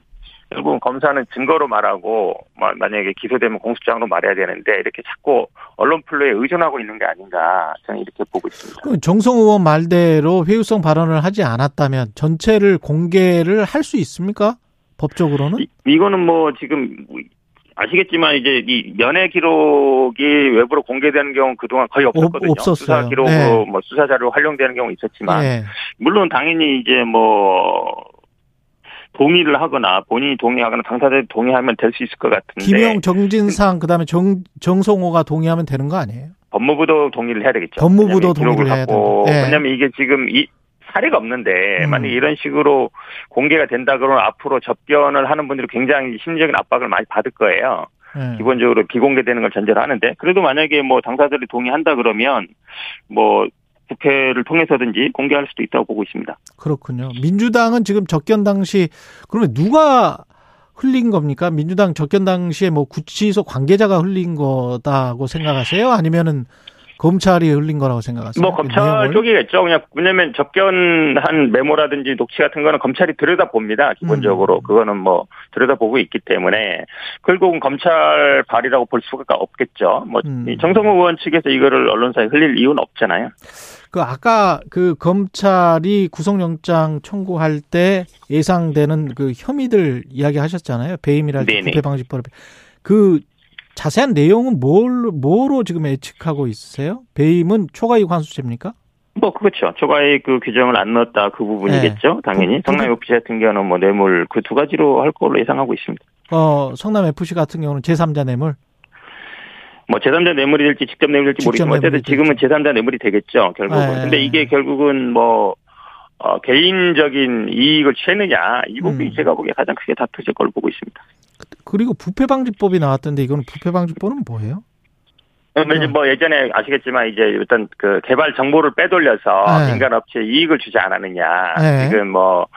결국 검사는 증거로 말하고 만약에 기소되면 공소장으로 말해야 되는데 이렇게 자꾸 언론 플로에 의존하고 있는 게 아닌가 저는 이렇게 보고 있습니다. 정성호 의원 말대로 회유성 발언을 하지 않았다면 전체를 공개를 할 수 있습니까? 법적으로는? 이거는 뭐 지금 아시겠지만 이제 이 면회 기록이 외부로 공개되는 경우는 그동안 거의 없었거든요. 없었어요. 수사 기록으로 네. 뭐 수사 자료로 활용되는 경우 있었지만 네. 물론 당연히 이제 뭐 동의를 하거나 본인이 동의하거나 당사자들이 동의하면 될 수 있을 것 같은데. 김용, 정진상 그다음에 정성호가 동의하면 되는 거 아니에요? 법무부도 동의를 해야 되겠죠. 법무부도 동의를 해야 되고. 네. 왜냐하면 이게 지금 이 사례가 없는데 만약 이런 식으로 공개가 된다 그러면 앞으로 접견을 하는 분들이 굉장히 심리적인 압박을 많이 받을 거예요. 기본적으로 비공개되는 걸 전제로 하는데 그래도 만약에 뭐 당사자들이 동의한다 그러면 뭐. 국회를 통해서든지 공개할 수도 있다고 보고 있습니다. 그렇군요. 민주당은 지금 접견 당시 그러면 누가 흘린 겁니까? 민주당 접견 당시에 뭐 구치소 관계자가 흘린 거다고 생각하세요? 아니면은 검찰이 흘린 거라고 생각하세요? 뭐 검찰 쪽이겠죠. 그냥 왜냐하면 접견한 메모라든지 녹취 같은 거는 검찰이 들여다봅니다. 기본적으로 그거는 뭐 들여다보고 있기 때문에 결국은 검찰 발이라고 볼 수가 없겠죠. 뭐 정성호 의원 측에서 이거를 언론사에 흘릴 이유는 없잖아요. 그 아까 그 검찰이 구속영장 청구할 때 예상되는 그 혐의들 이야기하셨잖아요. 배임이라든지 부패방지법 그. 자세한 내용은 뭐로 지금 예측하고 있으세요? 배임은 초과이익 환수제입니까? 뭐 그렇죠. 초과이익 그 규정을 안 넣었다 그 부분이겠죠. 네. 당연히 성남 FC 같은 경우는 뭐 뇌물 그 두 가지로 할 걸로 예상하고 있습니다. 성남 FC 같은 경우는 제3자 뇌물. 뭐 제3자 뇌물이 될지 직접 뇌물이 될지 모르겠지만 어쨌든 지금은 제3자 뇌물이 되겠죠. 결국은. 네. 근데 이게 결국은 뭐 개인적인 이익을 취했느냐 이 부분이 제가 보기에 가장 크게 다투질 걸로 보고 있습니다. 그리고 부패방지법이 나왔던데 이건 부패방지법은 뭐예요? 이제 뭐 예전에 아시겠지만 이제 일단 그 개발 정보를 빼돌려서 네. 민간 업체 이익을 주지 않았느냐 네. 지금 뭐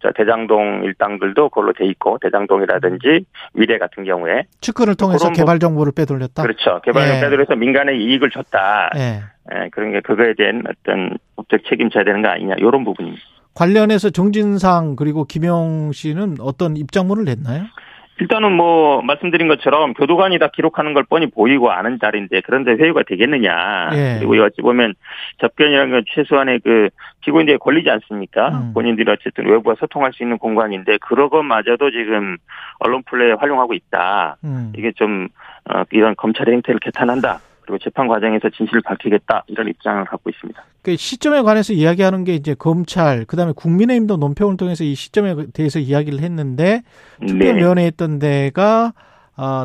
저 대장동 일당들도 그걸로 돼 있고 대장동이라든지 미래 같은 경우에 측근을 통해서 개발 정보를 빼돌렸다. 그렇죠. 개발을 네. 빼돌려서 민간에 이익을 줬다. 네. 네. 그런 게 그거에 대한 어떤 법적 책임져야 되는 거 아니냐 이런 부분입니다. 관련해서 정진상 그리고 김용 씨는 어떤 입장문을 냈나요? 일단은 뭐 말씀드린 것처럼 교도관이 다 기록하는 걸 뻔히 보이고 아는 자리인데 그런데 회유가 되겠느냐. 예. 그리고 어찌 보면 접견이라는 건 최소한의 그 피고인들의 권리지 않습니까? 본인들이 어쨌든 외부와 소통할 수 있는 공간인데 그런 것마저도 지금 언론 플레이에 활용하고 있다. 이게 좀 이런 검찰의 행태를 개탄한다. 그리고 재판 과정에서 진실을 밝히겠다 이런 입장을 갖고 있습니다. 그 시점에 관해서 이야기하는 게 이제 검찰, 그다음에 국민의힘도 논평을 통해서 이 시점에 대해서 이야기를 했는데 특별 면회했던 데가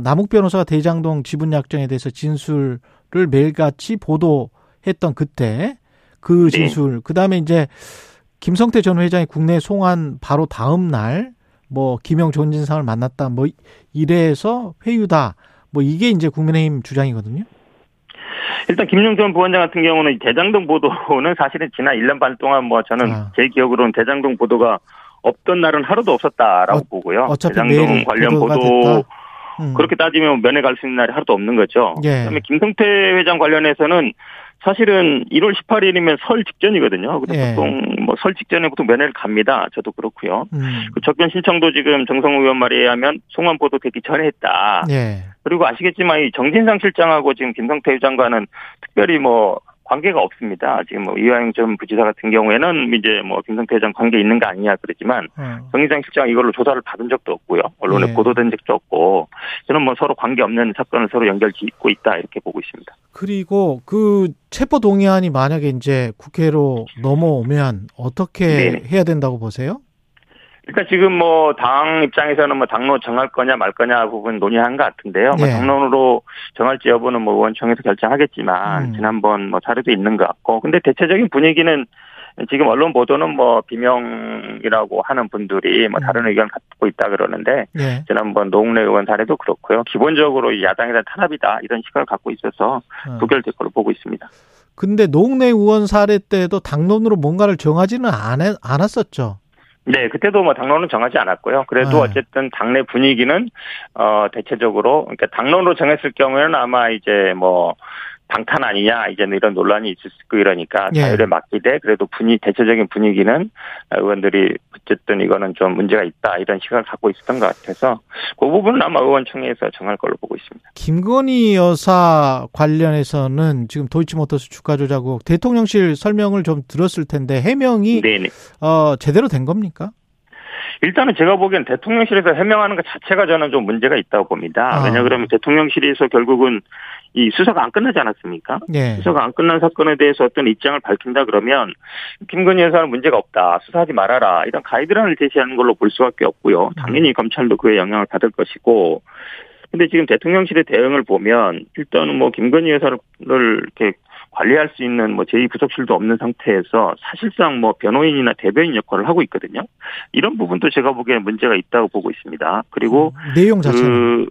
남욱 변호사가 대장동 지분 약정에 대해서 진술을 매일같이 보도했던 그때 그 진술, 그다음에 이제 김성태 전 회장이 국내 송환 바로 다음 날 뭐 김용 전진상을 만났다 뭐 이래서 회유다 뭐 이게 이제 국민의힘 주장이거든요. 일단 김용 전 부원장 같은 경우는 대장동 보도는 사실은 지난 1년 반 동안 뭐 저는 제 기억으로는 대장동 보도가 없던 날은 하루도 없었다라고 보고요. 대장동 관련 보도 그렇게 따지면 면회 갈 수 있는 날이 하루도 없는 거죠. 예. 그다음에 김성태 회장 관련해서는 사실은 1월 18일이면 설 직전이거든요. 예. 보통 뭐 설 직전에 보통 면회를 갑니다. 저도 그렇고요. 그 적변 신청도 지금 정성호 의원 말에 의하면 송환 보도 되기 전에 했다. 예. 그리고 아시겠지만 이 정진상 실장하고 지금 김성태 회장과는 특별히 뭐 관계가 없습니다. 지금 뭐 이화영 전 부지사 같은 경우에는 이제 뭐 김성태 회장 관계 있는 거 아니냐 그러지만 정의장 실장 이걸로 조사를 받은 적도 없고요. 언론에 네. 보도된 적도 없고 저는 뭐 서로 관계 없는 사건을 서로 연결 짓고 있다 이렇게 보고 있습니다. 그리고 그 체포 동의안이 만약에 이제 국회로 넘어오면 어떻게 네네. 해야 된다고 보세요? 일단 지금 뭐 당 입장에서는 뭐 당론 정할 거냐 말 거냐 부분 논의한 것 같은데요. 네. 뭐 당론으로 정할지 여부는 뭐 의원총회에서 결정하겠지만 지난번 뭐 사례도 있는 것 같고. 근데 대체적인 분위기는 지금 언론 보도는 뭐 비명이라고 하는 분들이 뭐 다른 의견을 갖고 있다 그러는데 네. 지난번 노웅래 의원 사례도 그렇고요. 기본적으로 야당에 대한 탄압이다 이런 시각을 갖고 있어서 부결될 걸로 보고 있습니다. 근데 노웅래 의원 사례 때도 당론으로 뭔가를 정하지는 않았었죠. 네, 그때도 뭐 당론은 정하지 않았고요. 그래도 어쨌든 당내 분위기는 대체적으로 그러니까 당론으로 정했을 경우에는 아마 이제 뭐 방탄 아니냐 이제 이런 논란이 있었고 이러니까 자유를 막기되 그래도 대체적인 분위기는 의원들이 어쨌든 이거는 좀 문제가 있다 이런 시각을 갖고 있었던 것 같아서 그 부분은 아마 의원총회에서 정할 걸로 보고 있습니다. 김건희 여사 관련해서는 지금 도이치모터스 주가 조작 의혹 대통령실 설명을 좀 들었을 텐데 해명이 제대로 된 겁니까? 일단은 제가 보기엔 대통령실에서 해명하는 것 자체가 저는 좀 문제가 있다고 봅니다. 왜냐 그러면 대통령실에서 결국은 이 수사가 안 끝나지 않았습니까? 네. 수사가 안 끝난 사건에 대해서 어떤 입장을 밝힌다 그러면 김건희 여사는 문제가 없다. 수사하지 말아라. 이런 가이드라인을 제시하는 걸로 볼 수밖에 없고요. 당연히 검찰도 그에 영향을 받을 것이고. 근데 지금 대통령실의 대응을 보면 일단은 뭐 김건희 여사를 이렇게 관리할 수 있는 뭐 제2부속실도 없는 상태에서 사실상 뭐 변호인이나 대변인 역할을 하고 있거든요. 이런 부분도 제가 보기에는 문제가 있다고 보고 있습니다. 그리고 내용 자체는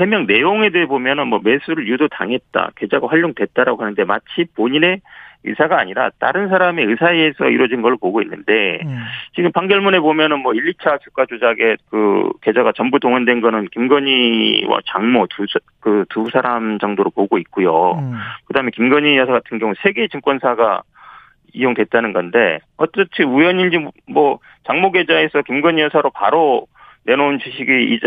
해명 내용에 대해 보면은 뭐 매수를 유도 당했다, 계좌가 활용됐다라고 하는데 마치 본인의 의사가 아니라 다른 사람의 의사에 의해서 이루어진 걸 보고 있는데 지금 판결문에 보면은 뭐 1, 2차 주가 조작에 그 계좌가 전부 동원된 거는 김건희와 장모 두 사람 정도로 보고 있고요. 그다음에 김건희 여사 같은 경우 3개의 증권사가 이용됐다는 건데 어쩌지 우연인지 뭐 장모 계좌에서 김건희 여사로 바로 내놓은 주식이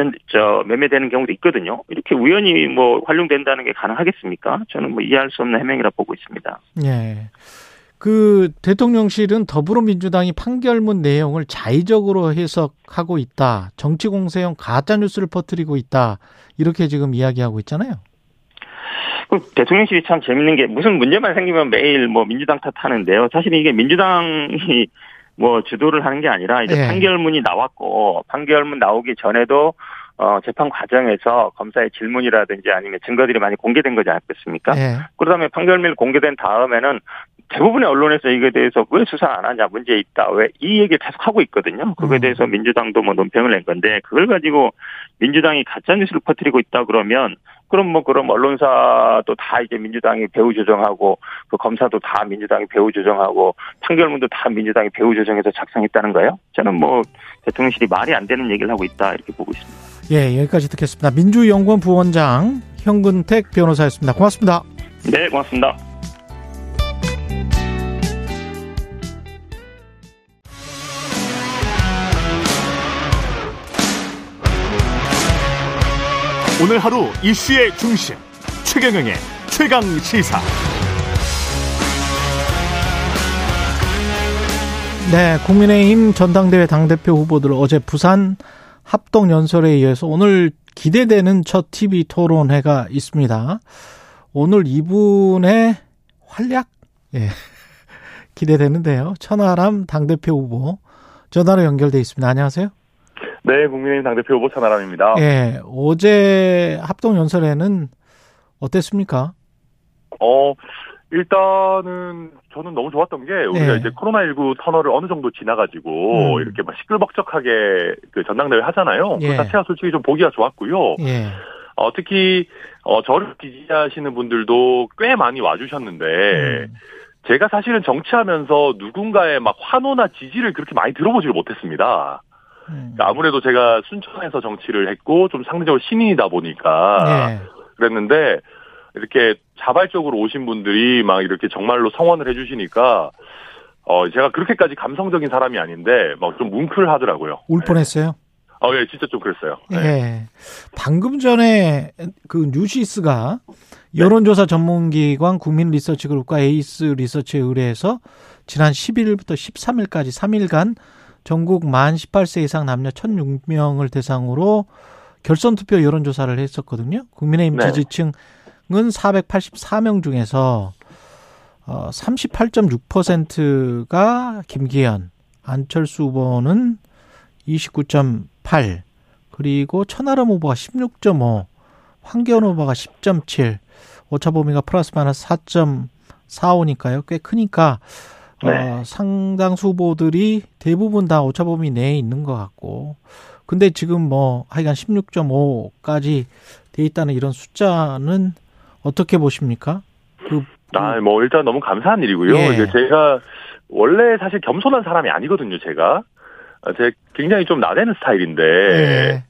매매되는 경우도 있거든요. 이렇게 우연히 뭐 활용된다는 게 가능하겠습니까? 저는 뭐 이해할 수 없는 해명이라 보고 있습니다. 네. 그 대통령실은 더불어민주당이 판결문 내용을 자의적으로 해석하고 있다. 정치 공세용 가짜 뉴스를 퍼뜨리고 있다. 이렇게 지금 이야기하고 있잖아요. 대통령실이 참 재밌는 게 무슨 문제만 생기면 매일 뭐 민주당 탓하는데요. 사실 이게 민주당이 뭐 주도를 하는 게 아니라 이제 판결문이 나왔고 판결문 나오기 전에도 재판 과정에서 검사의 질문이라든지 아니면 증거들이 많이 공개된 거지 않겠습니까? 그다음에 판결문이 공개된 다음에는 대부분의 언론에서 이거에 대해서 왜 수사 안 하냐 문제 있다 왜 이 얘기를 계속 하고 있거든요. 그거에 대해서 민주당도 뭐 논평을 낸 건데 그걸 가지고 민주당이 가짜 뉴스를 퍼뜨리고 있다 그러면. 그럼 언론사도 다 이제 민주당이 배후 조정하고 그 검사도 다 민주당이 배후 조정하고 판결문도 다 민주당이 배후 조정해서 작성했다는 거예요? 저는 뭐 대통령실이 말이 안 되는 얘기를 하고 있다 이렇게 보고 있습니다. 예, 여기까지 듣겠습니다. 민주연구원 부원장 현근택 변호사였습니다. 고맙습니다. 네, 고맙습니다. 오늘 하루 이슈의 중심 최경영의 최강시사. 네, 국민의힘 전당대회 당대표 후보들 어제 부산 합동연설에 의해서 오늘 기대되는 첫 TV토론회가 있습니다. 오늘 이분의 활약 기대되는데요. 천하람 당대표 후보 전화로 연결돼 있습니다. 안녕하세요. 네, 국민의힘 당대표 후보 천하람입니다. 예, 어제 합동연설에는 어땠습니까? 일단은 저는 너무 좋았던 게 우리가 이제 코로나19 터널을 어느 정도 지나가지고 이렇게 막 시끌벅적하게 그 전당대회 하잖아요. 그 자체가 솔직히 좀 보기가 좋았고요. 특히 저를 지지하시는 분들도 꽤 많이 와주셨는데 제가 사실은 정치하면서 누군가의 막 환호나 지지를 그렇게 많이 들어보지를 못했습니다. 아무래도 제가 순천에서 정치를 했고 좀 상대적으로 신인이다 보니까 네. 그랬는데 이렇게 자발적으로 오신 분들이 막 이렇게 정말로 성원을 해주시니까 제가 그렇게까지 감성적인 사람이 아닌데 막 좀 뭉클하더라고요. 울 뻔했어요? 예, 진짜 좀 그랬어요. 네. 예. 방금 전에 그 뉴시스가 네. 여론조사 전문기관 국민리서치그룹과 에이스 리서치에 의뢰해서 지난 11일부터 13일까지 3일간 전국 만 18세 이상 남녀 1,006명을 대상으로 결선투표 여론조사를 했었거든요. 국민의힘 네. 지지층은 484명 중에서 38.6%가 김기현, 안철수 후보는 29.8, 그리고 천하람 후보가 16.5, 황교안 후보가 10.7, 오차 범위가 플러스 마이너스 4.45니까요. 꽤 크니까 네. 상당수 후보들이 대부분 다 오차 범위 내에 있는 것 같고, 근데 지금 뭐 하여간 16.5까지 돼 있다는 이런 숫자는 어떻게 보십니까? 뭐 일단 너무 감사한 일이고요. 예. 이제 제가 원래 사실 겸손한 사람이 아니거든요. 제가 굉장히 좀 나대는 스타일인데 예.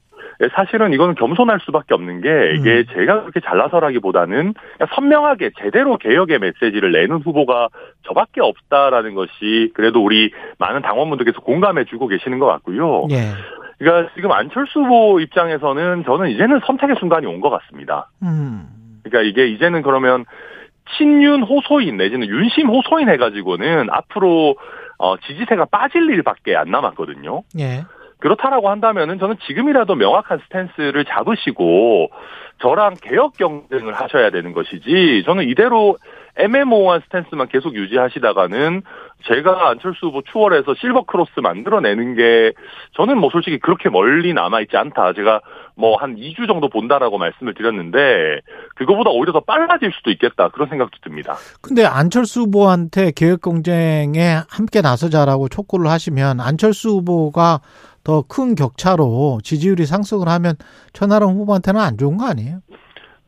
사실은 이건 겸손할 수밖에 없는 게 이게 제가 그렇게 잘나서라기보다는 선명하게 제대로 개혁의 메시지를 내는 후보가 저밖에 없다라는 것이 그래도 우리 많은 당원분들께서 공감해주고 계시는 것 같고요. 예. 그러니까 지금 안철수 후보 입장에서는 저는 이제는 선택의 순간이 온 것 같습니다. 그러니까 이게 이제는 그러면 친윤 호소인 내지는 윤심 호소인 해가지고는 앞으로 지지세가 빠질 일밖에 안 남았거든요. 예. 그렇다라고 한다면은 저는 지금이라도 명확한 스탠스를 잡으시고 저랑 개혁 경쟁을 하셔야 되는 것이지 저는 이대로 애매모호한 스탠스만 계속 유지하시다가는 제가 안철수 후보 추월해서 실버크로스 만들어내는 게 저는 뭐 솔직히 그렇게 멀리 남아있지 않다. 제가 뭐 한 2주 정도 본다라고 말씀을 드렸는데 그거보다 오히려 더 빨라질 수도 있겠다. 그런 생각도 듭니다. 근데 안철수 후보한테 개혁 경쟁에 함께 나서자라고 촉구를 하시면 안철수 후보가 더 큰 격차로 지지율이 상승을 하면 천하람 후보한테는 안 좋은 거 아니에요?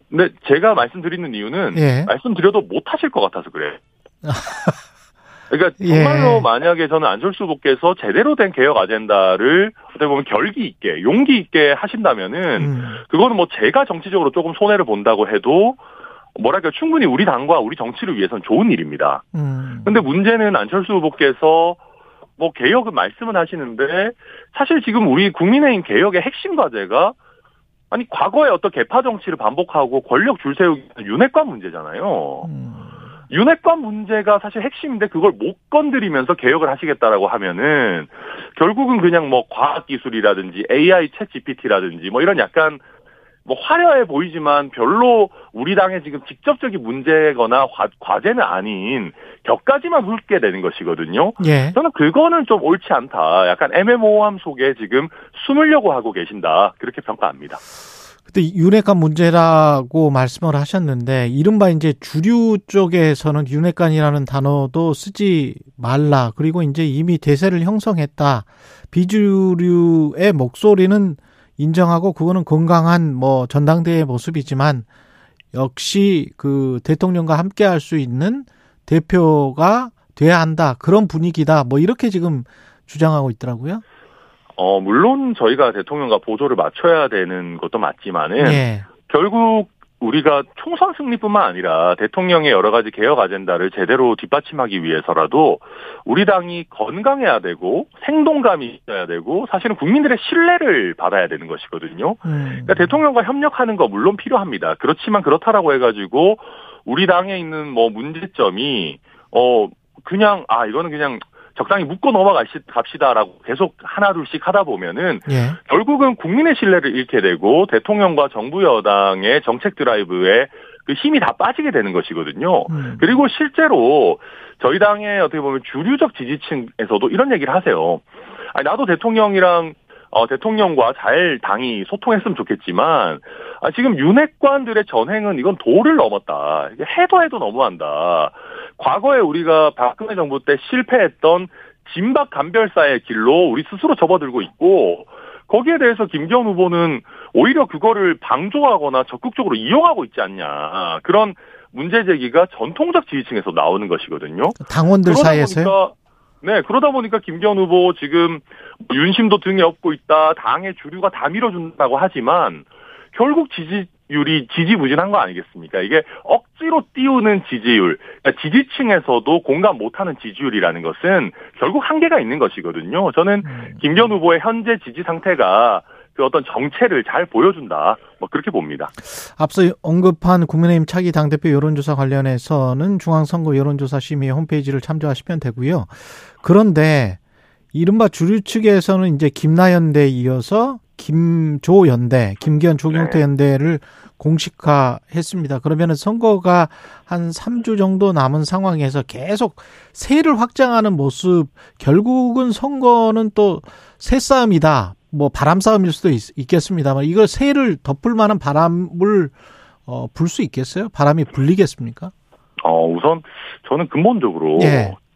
근데 제가 말씀드리는 이유는 예. 말씀드려도 못하실 것 같아서 그래요. 그러니까 정말로 예. 만약에 저는 안철수 후보께서 제대로 된 개혁 아젠다를 어떻게 보면 결기 있게 용기 있게 하신다면은 그거는 뭐 제가 정치적으로 조금 손해를 본다고 해도 뭐랄까 충분히 우리 당과 우리 정치를 위해서는 좋은 일입니다. 근데 문제는 안철수 후보께서 뭐 개혁은 말씀은 하시는데 사실 지금 우리 국민의힘 개혁의 핵심 과제가 아니 과거에 어떤 개파 정치를 반복하고 권력 줄 세우기 윤핵관 문제잖아요. 윤핵관 문제가 사실 핵심인데 그걸 못 건드리면서 개혁을 하시겠다라고 하면은 결국은 그냥 뭐 과학기술이라든지 AI 챗 GPT라든지 뭐 이런 약간 뭐 화려해 보이지만 별로 우리 당의 지금 직접적인 문제거나 과제는 아닌 격까지만 훑게 되는 것이거든요. 예. 저는 그거는 좀 옳지 않다. 약간 애매모호함 속에 지금 숨으려고 하고 계신다. 그렇게 평가합니다. 근데 윤핵관 문제라고 말씀을 하셨는데 이른바 이제 주류 쪽에서는 윤핵관이라는 단어도 쓰지 말라. 그리고 이제 이미 대세를 형성했다. 비주류의 목소리는 인정하고 그거는 건강한 뭐 전당대회 모습이지만 역시 그 대통령과 함께 할 수 있는 대표가 돼야 한다. 그런 분위기다. 뭐 이렇게 지금 주장하고 있더라고요. 물론 저희가 대통령과 보조를 맞춰야 되는 것도 맞지만은 네. 결국 우리가 총선 승리뿐만 아니라 대통령의 여러 가지 개혁 아젠다를 제대로 뒷받침하기 위해서라도 우리 당이 건강해야 되고 생동감이 있어야 되고 사실은 국민들의 신뢰를 받아야 되는 것이거든요. 그러니까 대통령과 협력하는 거 물론 필요합니다. 그렇지만 그렇다라고 해가지고 우리 당에 있는 뭐 문제점이 그냥 이거는 그냥 적당히 묶고 넘어갑시다라고 계속 하나둘씩 하다 보면은 예. 결국은 국민의 신뢰를 잃게 되고 대통령과 정부 여당의 정책 드라이브에 그 힘이 다 빠지게 되는 것이거든요. 그리고 실제로 저희 당의 어떻게 보면 주류적 지지층에서도 이런 얘기를 하세요. 나도 대통령과 잘 당이 소통했으면 좋겠지만 지금 윤핵관들의 전횡은 이건 도를 넘었다. 이게 해도 너무한다. 과거에 우리가 박근혜 정부 때 실패했던 진박 감별사의 길로 우리 스스로 접어들고 있고 거기에 대해서 김기현 후보는 오히려 그거를 방조하거나 적극적으로 이용하고 있지 않냐. 그런 문제 제기가 전통적 지지층에서 나오는 것이거든요. 당원들 사이에서요? 네, 그러다 보니까 김기현 후보 지금 윤심도 등에 업고 있다, 당의 주류가 다 밀어준다고 하지만 결국 지지율이 지지부진한 거 아니겠습니까? 이게 억지로 띄우는 지지율, 그러니까 지지층에서도 공감 못하는 지지율이라는 것은 결국 한계가 있는 것이거든요. 저는 김기현 후보의 현재 지지 상태가 그 어떤 정체를 잘 보여준다, 뭐 그렇게 봅니다. 앞서 언급한 국민의힘 차기 당대표 여론조사 관련해서는 중앙선거 여론조사심의 홈페이지를 참조하시면 되고요. 그런데 이른바 주류 측에서는 이제 김나연대에 이어서 김조연대, 김기현 조경태 연대를 공식화했습니다. 그러면 선거가 한 3주 정도 남은 상황에서 계속 세를 확장하는 모습, 결국은 선거는 또 세 싸움이다, 뭐 바람 싸움일 수도 있겠습니다만 이걸 새를 덮을 만한 바람을 불 수 있겠어요? 바람이 불리겠습니까? 우선 저는 근본적으로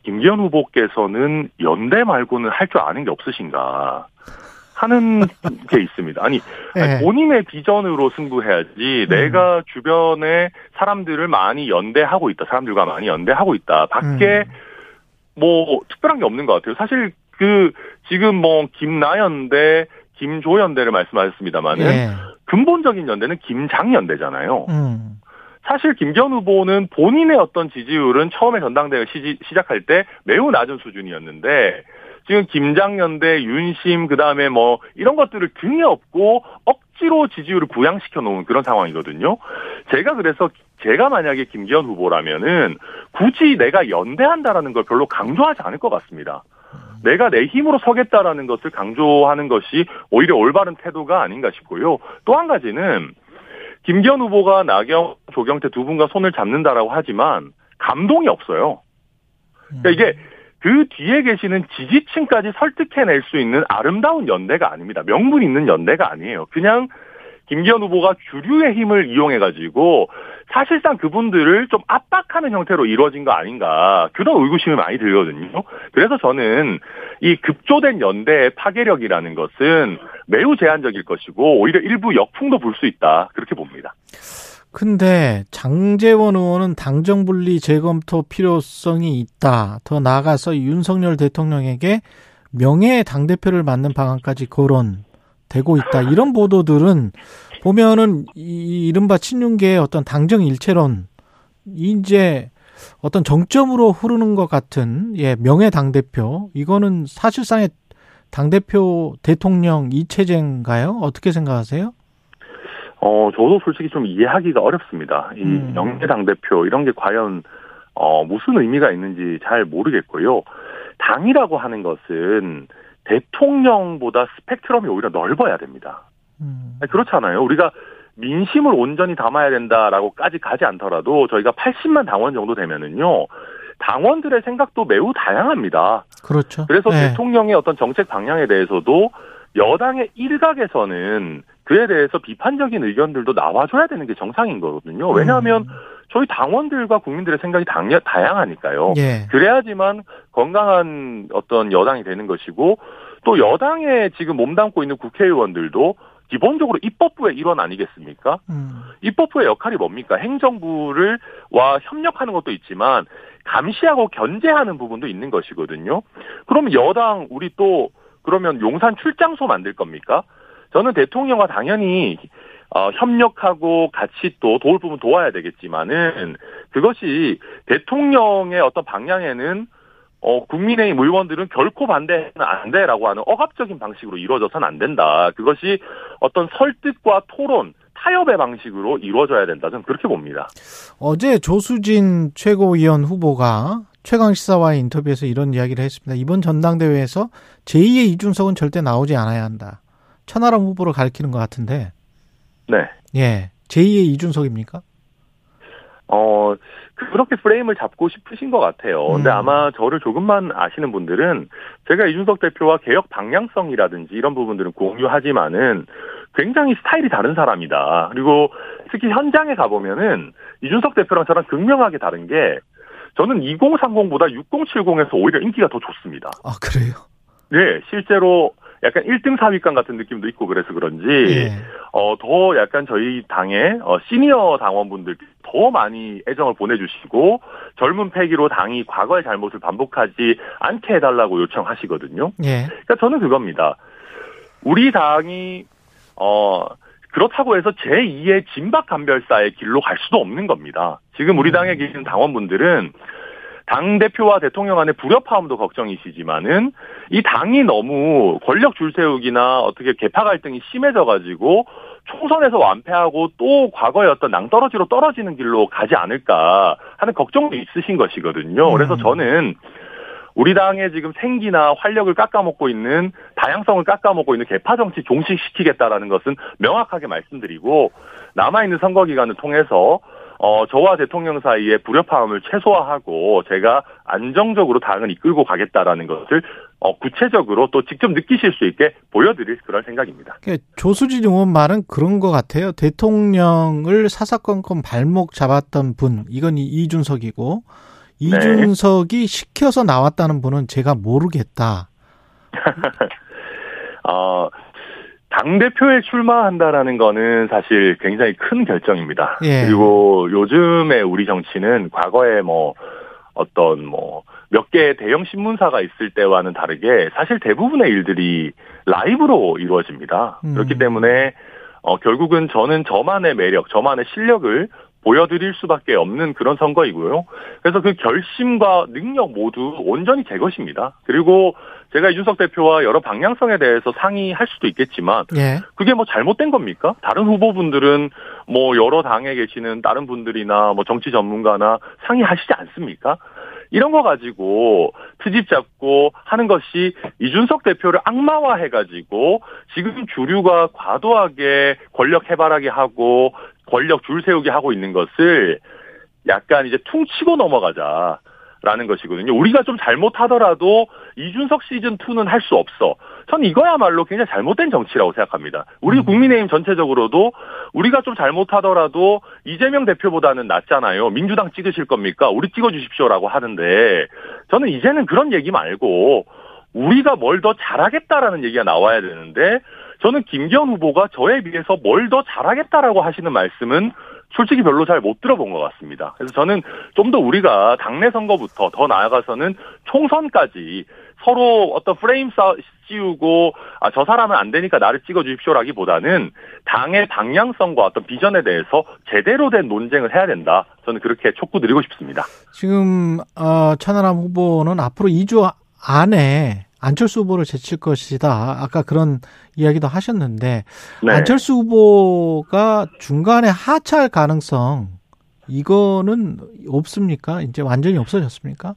김기현 후보께서는 연대 말고는 할 줄 아는 게 없으신가 하는 게 있습니다. 아니, 본인의 비전으로 승부해야지 내가 주변에 사람들을 많이 연대하고 있다, 사람들과 많이 연대하고 있다 밖에 뭐 특별한 게 없는 것 같아요. 사실 지금 뭐 김나연대, 김조연대를 말씀하셨습니다만은 근본적인 연대는 김장연대잖아요. 사실 김기현 후보는 본인의 어떤 지지율은 처음에 전당대회 시작할 때 매우 낮은 수준이었는데 지금 김장연대, 윤심, 그다음에 뭐 이런 것들을 등에 업고 억지로 지지율을 부양시켜 놓은 그런 상황이거든요. 제가 만약에 김기현 후보라면은 굳이 내가 연대한다라는 걸 별로 강조하지 않을 것 같습니다. 내가 내 힘으로 서겠다라는 것을 강조하는 것이 오히려 올바른 태도가 아닌가 싶고요. 또 한 가지는 김기현 후보가 나경원, 조경태 두 분과 손을 잡는다라고 하지만 감동이 없어요. 그러니까 이게 그 뒤에 계시는 지지층까지 설득해낼 수 있는 아름다운 연대가 아닙니다. 명분 있는 연대가 아니에요. 그냥 김기현 후보가 주류의 힘을 이용해가지고 사실상 그분들을 좀 압박하는 형태로 이루어진 거 아닌가, 그런 의구심이 많이 들거든요. 그래서 저는 이 급조된 연대의 파괴력이라는 것은 매우 제한적일 것이고 오히려 일부 역풍도 불 수 있다, 그렇게 봅니다. 근데 장제원 의원은 당정분리 재검토 필요성이 있다, 더 나아가서 윤석열 대통령에게 명예의 당대표를 맡는 방안까지 거론되고 있다, 이런 보도들은 보면은 이 이른바 친윤계의 어떤 당정일체론, 이제 어떤 정점으로 흐르는 것 같은, 명예 당대표, 이거는 사실상의 당대표 대통령 이체제인가요? 어떻게 생각하세요? 저도 솔직히 좀 이해하기가 어렵습니다. 이 명예 당대표 이런 게 과연 무슨 의미가 있는지 잘 모르겠고요. 당이라고 하는 것은 대통령보다 스펙트럼이 오히려 넓어야 됩니다. 그렇잖아요. 우리가 민심을 온전히 담아야 된다라고까지 가지 않더라도 저희가 80만 당원 정도 되면은요, 당원들의 생각도 매우 다양합니다. 그렇죠. 그래서 대통령의 어떤 정책 방향에 대해서도 여당의 일각에서는 그에 대해서 비판적인 의견들도 나와줘야 되는 게 정상인 거거든요. 왜냐하면 저희 당원들과 국민들의 생각이 다양하니까요. 그래야지만 건강한 어떤 여당이 되는 것이고, 또 여당에 지금 몸담고 있는 국회의원들도 기본적으로 입법부의 일원 아니겠습니까? 입법부의 역할이 뭡니까? 행정부와 협력하는 것도 있지만 감시하고 견제하는 부분도 있는 것이거든요. 그럼 여당, 우리 또 그러면 용산 출장소 만들 겁니까? 저는 대통령과 당연히 협력하고 같이 또 도울 부분 도와야 되겠지만은, 그것이 대통령의 어떤 방향에는 국민의힘 의원들은 결코 반대는 안 돼라고 하는 억압적인 방식으로 이루어져서는 안 된다. 그것이 어떤 설득과 토론, 타협의 방식으로 이루어져야 된다, 저는 그렇게 봅니다. 어제 조수진 최고위원 후보가 최강시사와의 인터뷰에서 이런 이야기를 했습니다. 이번 전당대회에서 제2의 이준석은 절대 나오지 않아야 한다. 천하람 후보를 가리키는 것 같은데. 네. 제2의 이준석입니까? 그렇게 프레임을 잡고 싶으신 것 같아요. 근데 아마 저를 조금만 아시는 분들은 제가 이준석 대표와 개혁 방향성이라든지 이런 부분들은 공유하지만은 굉장히 스타일이 다른 사람이다. 그리고 특히 현장에 가보면은 이준석 대표랑 저랑 극명하게 다른 게, 저는 2030보다 6070에서 오히려 인기가 더 좋습니다. 아, 그래요? 실제로 약간 1등 사위감 같은 느낌도 있고 그래서 그런지 예. 더 약간 저희 당의 시니어 당원분들께 더 많이 애정을 보내주시고 젊은 패기로 당이 과거의 잘못을 반복하지 않게 해달라고 요청하시거든요. 예. 그러니까 저는 그겁니다. 우리 당이 그렇다고 해서 제2의 진박간별사의 길로 갈 수도 없는 겁니다. 지금 우리 당에 계신 당원분들은 당대표와 대통령 간의 불협화음도 걱정이시지만은 이 당이 너무 권력 줄세우기나 어떻게 개파 갈등이 심해져가지고 총선에서 완패하고 또 과거의 어떤 낭떠러지로 떨어지는 길로 가지 않을까 하는 걱정도 있으신 것이거든요. 그래서 저는 우리 당의 지금 생기나 활력을 깎아먹고 있는 다양성을 깎아먹고 있는 개파 정치 종식시키겠다라는 것은 명확하게 말씀드리고 남아있는 선거 기간을 통해서 저와 대통령 사이의 불협화음을 최소화하고 제가 안정적으로 당을 이끌고 가겠다라는 것을 구체적으로 또 직접 느끼실 수 있게 보여드릴 그런 생각입니다. 조수진 의원 말은 그런 것 같아요. 대통령을 사사건건 발목 잡았던 분, 이건 이준석이고 이준석이 네. 시켜서 나왔다는 분은 제가 모르겠다. 당대표에 출마한다라는 거는 사실 굉장히 큰 결정입니다. 예. 그리고 요즘에 우리 정치는 과거에 몇 개의 대형 신문사가 있을 때와는 다르게 사실 대부분의 일들이 라이브로 이루어집니다. 그렇기 때문에 결국은 저는 저만의 매력, 저만의 실력을 보여드릴 수밖에 없는 그런 선거이고요. 그래서 그 결심과 능력 모두 온전히 제 것입니다. 그리고 제가 이준석 대표와 여러 방향성에 대해서 상의할 수도 있겠지만 예. 그게 잘못된 겁니까? 다른 후보분들은 여러 당에 계시는 다른 분들이나 정치 전문가나 상의하시지 않습니까? 이런 거 가지고 트집 잡고 하는 것이 이준석 대표를 악마화해가지고 지금 주류가 과도하게 권력 해바라기 하고 권력 줄 세우기 하고 있는 것을 약간 이제 퉁치고 넘어가자라는 것이거든요. 우리가 좀 잘못하더라도 이준석 시즌2는 할 수 없어. 전 이거야말로 굉장히 잘못된 정치라고 생각합니다. 우리 국민의힘 전체적으로도 우리가 좀 잘못하더라도 이재명 대표보다는 낫잖아요. 민주당 찍으실 겁니까? 우리 찍어주십시오라고 하는데 저는 이제는 그런 얘기 말고 우리가 뭘 더 잘하겠다라는 얘기가 나와야 되는데 저는 김기현 후보가 저에 비해서 뭘 더 잘하겠다라고 하시는 말씀은 솔직히 별로 잘 못 들어본 것 같습니다. 그래서 저는 좀 더 우리가 당내 선거부터 더 나아가서는 총선까지 서로 어떤 프레임 씌우고 저 사람은 안 되니까 나를 찍어주십시오라기보다는 당의 방향성과 어떤 비전에 대해서 제대로 된 논쟁을 해야 된다. 저는 그렇게 촉구드리고 싶습니다. 지금 천하람 후보는 앞으로 2주 안에 안철수 후보를 제칠 것이다. 아까 그런 이야기도 하셨는데 네. 안철수 후보가 중간에 하차할 가능성 이거는 없습니까? 이제 완전히 없어졌습니까?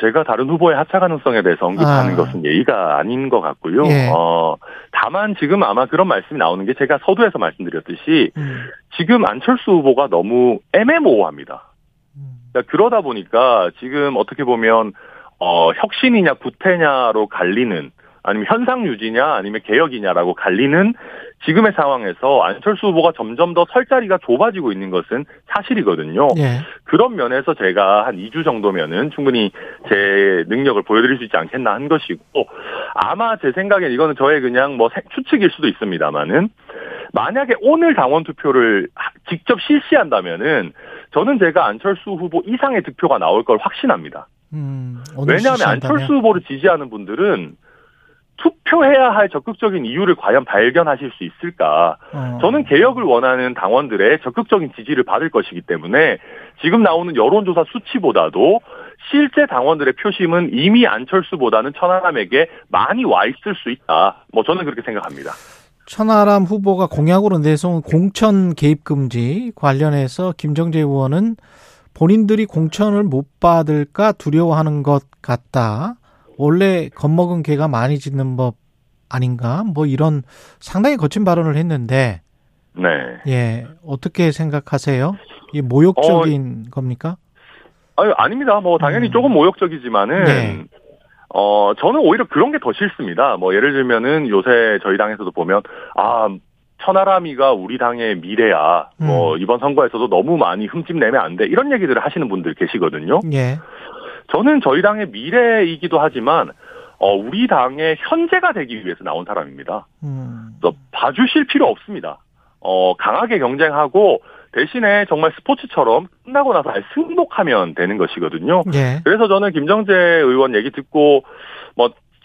제가 다른 후보의 하차 가능성에 대해서 언급하는 것은 예의가 아닌 것 같고요. 예. 다만 지금 아마 그런 말씀이 나오는 게 제가 서두에서 말씀드렸듯이 지금 안철수 후보가 너무 애매모호합니다. 그러니까 그러다 보니까 지금 어떻게 보면 혁신이냐 구태냐로 갈리는 아니면 현상 유지냐 아니면 개혁이냐라고 갈리는 지금의 상황에서 안철수 후보가 점점 더 설 자리가 좁아지고 있는 것은 사실이거든요. 예. 그런 면에서 제가 한 2주 정도면은 충분히 제 능력을 보여드릴 수 있지 않겠나 한 것이고 아마 제 생각엔 이거는 저의 그냥 추측일 수도 있습니다만은 만약에 오늘 당원 투표를 직접 실시한다면은 저는 제가 안철수 후보 이상의 득표가 나올 걸 확신합니다. 왜냐하면 안철수 후보를 지지하는 분들은 투표해야 할 적극적인 이유를 과연 발견하실 수 있을까? 저는 개혁을 원하는 당원들의 적극적인 지지를 받을 것이기 때문에 지금 나오는 여론조사 수치보다도 실제 당원들의 표심은 이미 안철수보다는 천하람에게 많이 와 있을 수 있다. 저는 그렇게 생각합니다. 천하람 후보가 공약으로 내세운 공천 개입 금지 관련해서 김정재 의원은 본인들이 공천을 못 받을까 두려워하는 것 같다. 원래 겁먹은 개가 많이 짖는 법 아닌가? 이런 상당히 거친 발언을 했는데, 네, 예, 어떻게 생각하세요? 이 모욕적인 겁니까? 아닙니다. 당연히 조금 모욕적이지만은. 네. 저는 오히려 그런 게 더 싫습니다. 예를 들면은 요새 저희 당에서도 보면, 천하람이가 우리 당의 미래야. 이번 선거에서도 너무 많이 흠집 내면 안 돼. 이런 얘기들을 하시는 분들 계시거든요. 예. 저는 저희 당의 미래이기도 하지만 우리 당의 현재가 되기 위해서 나온 사람입니다. 그래서 봐주실 필요 없습니다. 강하게 경쟁하고 대신에 정말 스포츠처럼 끝나고 나서 아예 승복하면 되는 것이거든요. 예. 그래서 저는 김정재 의원 얘기 듣고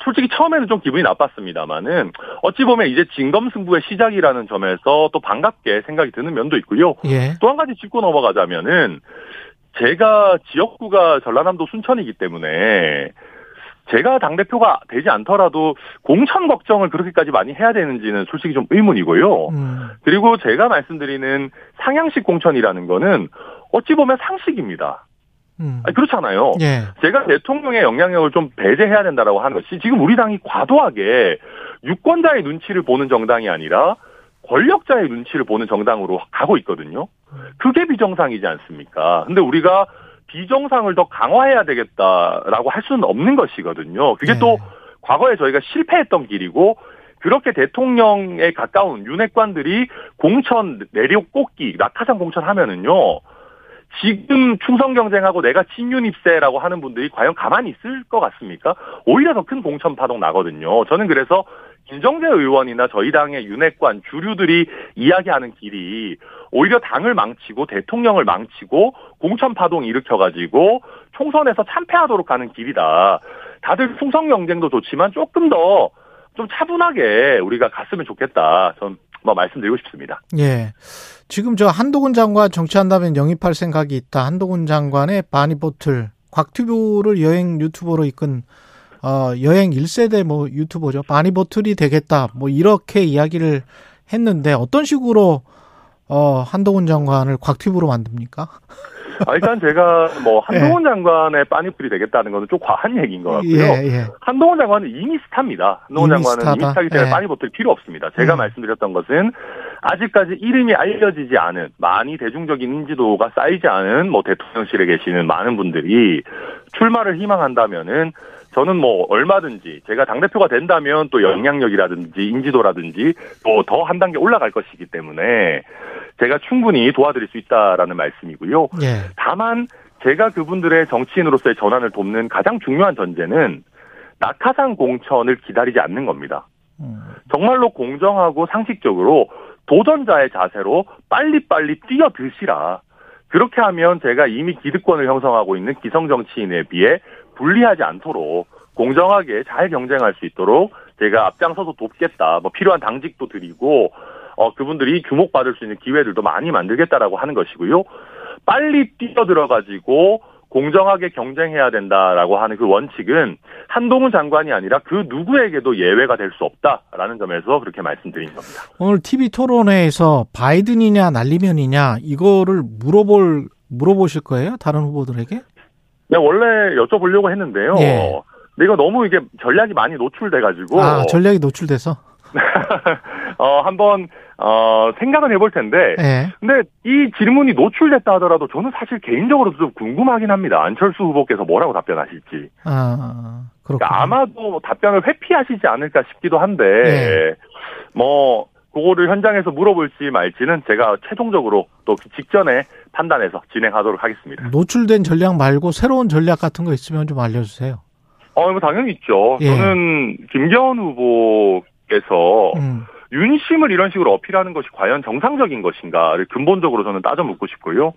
솔직히 처음에는 좀 기분이 나빴습니다만은 어찌 보면 이제 진검승부의 시작이라는 점에서 또 반갑게 생각이 드는 면도 있고요. 예. 또 한 가지 짚고 넘어가자면은 제가 지역구가 전라남도 순천이기 때문에 제가 당대표가 되지 않더라도 공천 걱정을 그렇게까지 많이 해야 되는지는 솔직히 좀 의문이고요. 그리고 제가 말씀드리는 상향식 공천이라는 거는 어찌 보면 상식입니다. 아니, 그렇잖아요. 예. 제가 대통령의 영향력을 좀 배제해야 된다라고 하는 것이 지금 우리 당이 과도하게 유권자의 눈치를 보는 정당이 아니라 권력자의 눈치를 보는 정당으로 가고 있거든요. 그게 비정상이지 않습니까? 근데 우리가 비정상을 더 강화해야 되겠다라고 할 수는 없는 것이거든요. 그게 네. 또 과거에 저희가 실패했던 길이고 그렇게 대통령에 가까운 윤핵관들이 공천 내려꽂기, 낙하산 공천하면은요. 지금 충성 경쟁하고 내가 친윤입세라고 하는 분들이 과연 가만히 있을 것 같습니까? 오히려 더 큰 공천 파동 나거든요. 저는 그래서 김정재 의원이나 저희 당의 윤핵관 주류들이 이야기하는 길이 오히려 당을 망치고 대통령을 망치고 공천 파동 일으켜가지고 총선에서 참패하도록 가는 길이다. 다들 충성 경쟁도 좋지만 조금 더 좀 차분하게 우리가 갔으면 좋겠다. 전 말씀드리고 싶습니다. 예. 지금 한동훈 장관 정치한다면 영입할 생각이 있다. 한동훈 장관의 바니보틀, 곽튜브를 여행 유튜버로 이끈 여행 1세대 유튜버죠. 바니보틀이 되겠다. 이렇게 이야기를 했는데 어떤 식으로 한동훈 장관을 곽튜브로 만듭니까? 일단 제가 한동훈 예. 장관의 바니보틀이 되겠다는 것은 좀 과한 얘기인 것 같고요. 예, 예. 한동훈 장관은 이미 스타입니다. 한동훈 장관은 이미 스타이기 때문에 예. 바니보틀이 필요 없습니다. 제가 말씀드렸던 것은 아직까지 이름이 알려지지 않은, 많이 대중적인 인지도가 쌓이지 않은 대통령실에 계시는 많은 분들이 출마를 희망한다면은 저는 얼마든지 제가 당대표가 된다면 또 영향력이라든지 인지도라든지 또 더 한 단계 올라갈 것이기 때문에 제가 충분히 도와드릴 수 있다라는 말씀이고요. 예. 다만 제가 그분들의 정치인으로서의 전환을 돕는 가장 중요한 전제는 낙하산 공천을 기다리지 않는 겁니다. 정말로 공정하고 상식적으로 도전자의 자세로 빨리빨리 뛰어드시라. 그렇게 하면 제가 이미 기득권을 형성하고 있는 기성 정치인에 비해 불리하지 않도록 공정하게 잘 경쟁할 수 있도록 제가 앞장서서 돕겠다. 필요한 당직도 드리고 그분들이 주목받을 수 있는 기회들도 많이 만들겠다라고 하는 것이고요. 빨리 뛰어들어가지고 공정하게 경쟁해야 된다라고 하는 그 원칙은 한동훈 장관이 아니라 그 누구에게도 예외가 될 수 없다라는 점에서 그렇게 말씀드린 겁니다. 오늘 TV 토론회에서 바이든이냐 날리면이냐 이거를 물어보실 거예요? 다른 후보들에게? 네, 원래 여쭤보려고 했는데요. 예. 근데 이거 너무 이게 전략이 많이 노출돼가지고. 아, 전략이 노출돼서? 한번 생각은 해볼 텐데. 예. 근데 이 질문이 노출됐다 하더라도 저는 사실 개인적으로도 좀 궁금하긴 합니다. 안철수 후보께서 뭐라고 답변하실지. 아, 그렇군요. 그러니까 아마도 답변을 회피하시지 않을까 싶기도 한데. 예. 그거를 현장에서 물어볼지 말지는 제가 최종적으로 또 직전에 판단해서 진행하도록 하겠습니다. 노출된 전략 말고 새로운 전략 같은 거 있으면 좀 알려주세요. 당연히 있죠. 예. 저는 김기현 후보께서 윤심을 이런 식으로 어필하는 것이 과연 정상적인 것인가를 근본적으로 저는 따져 묻고 싶고요.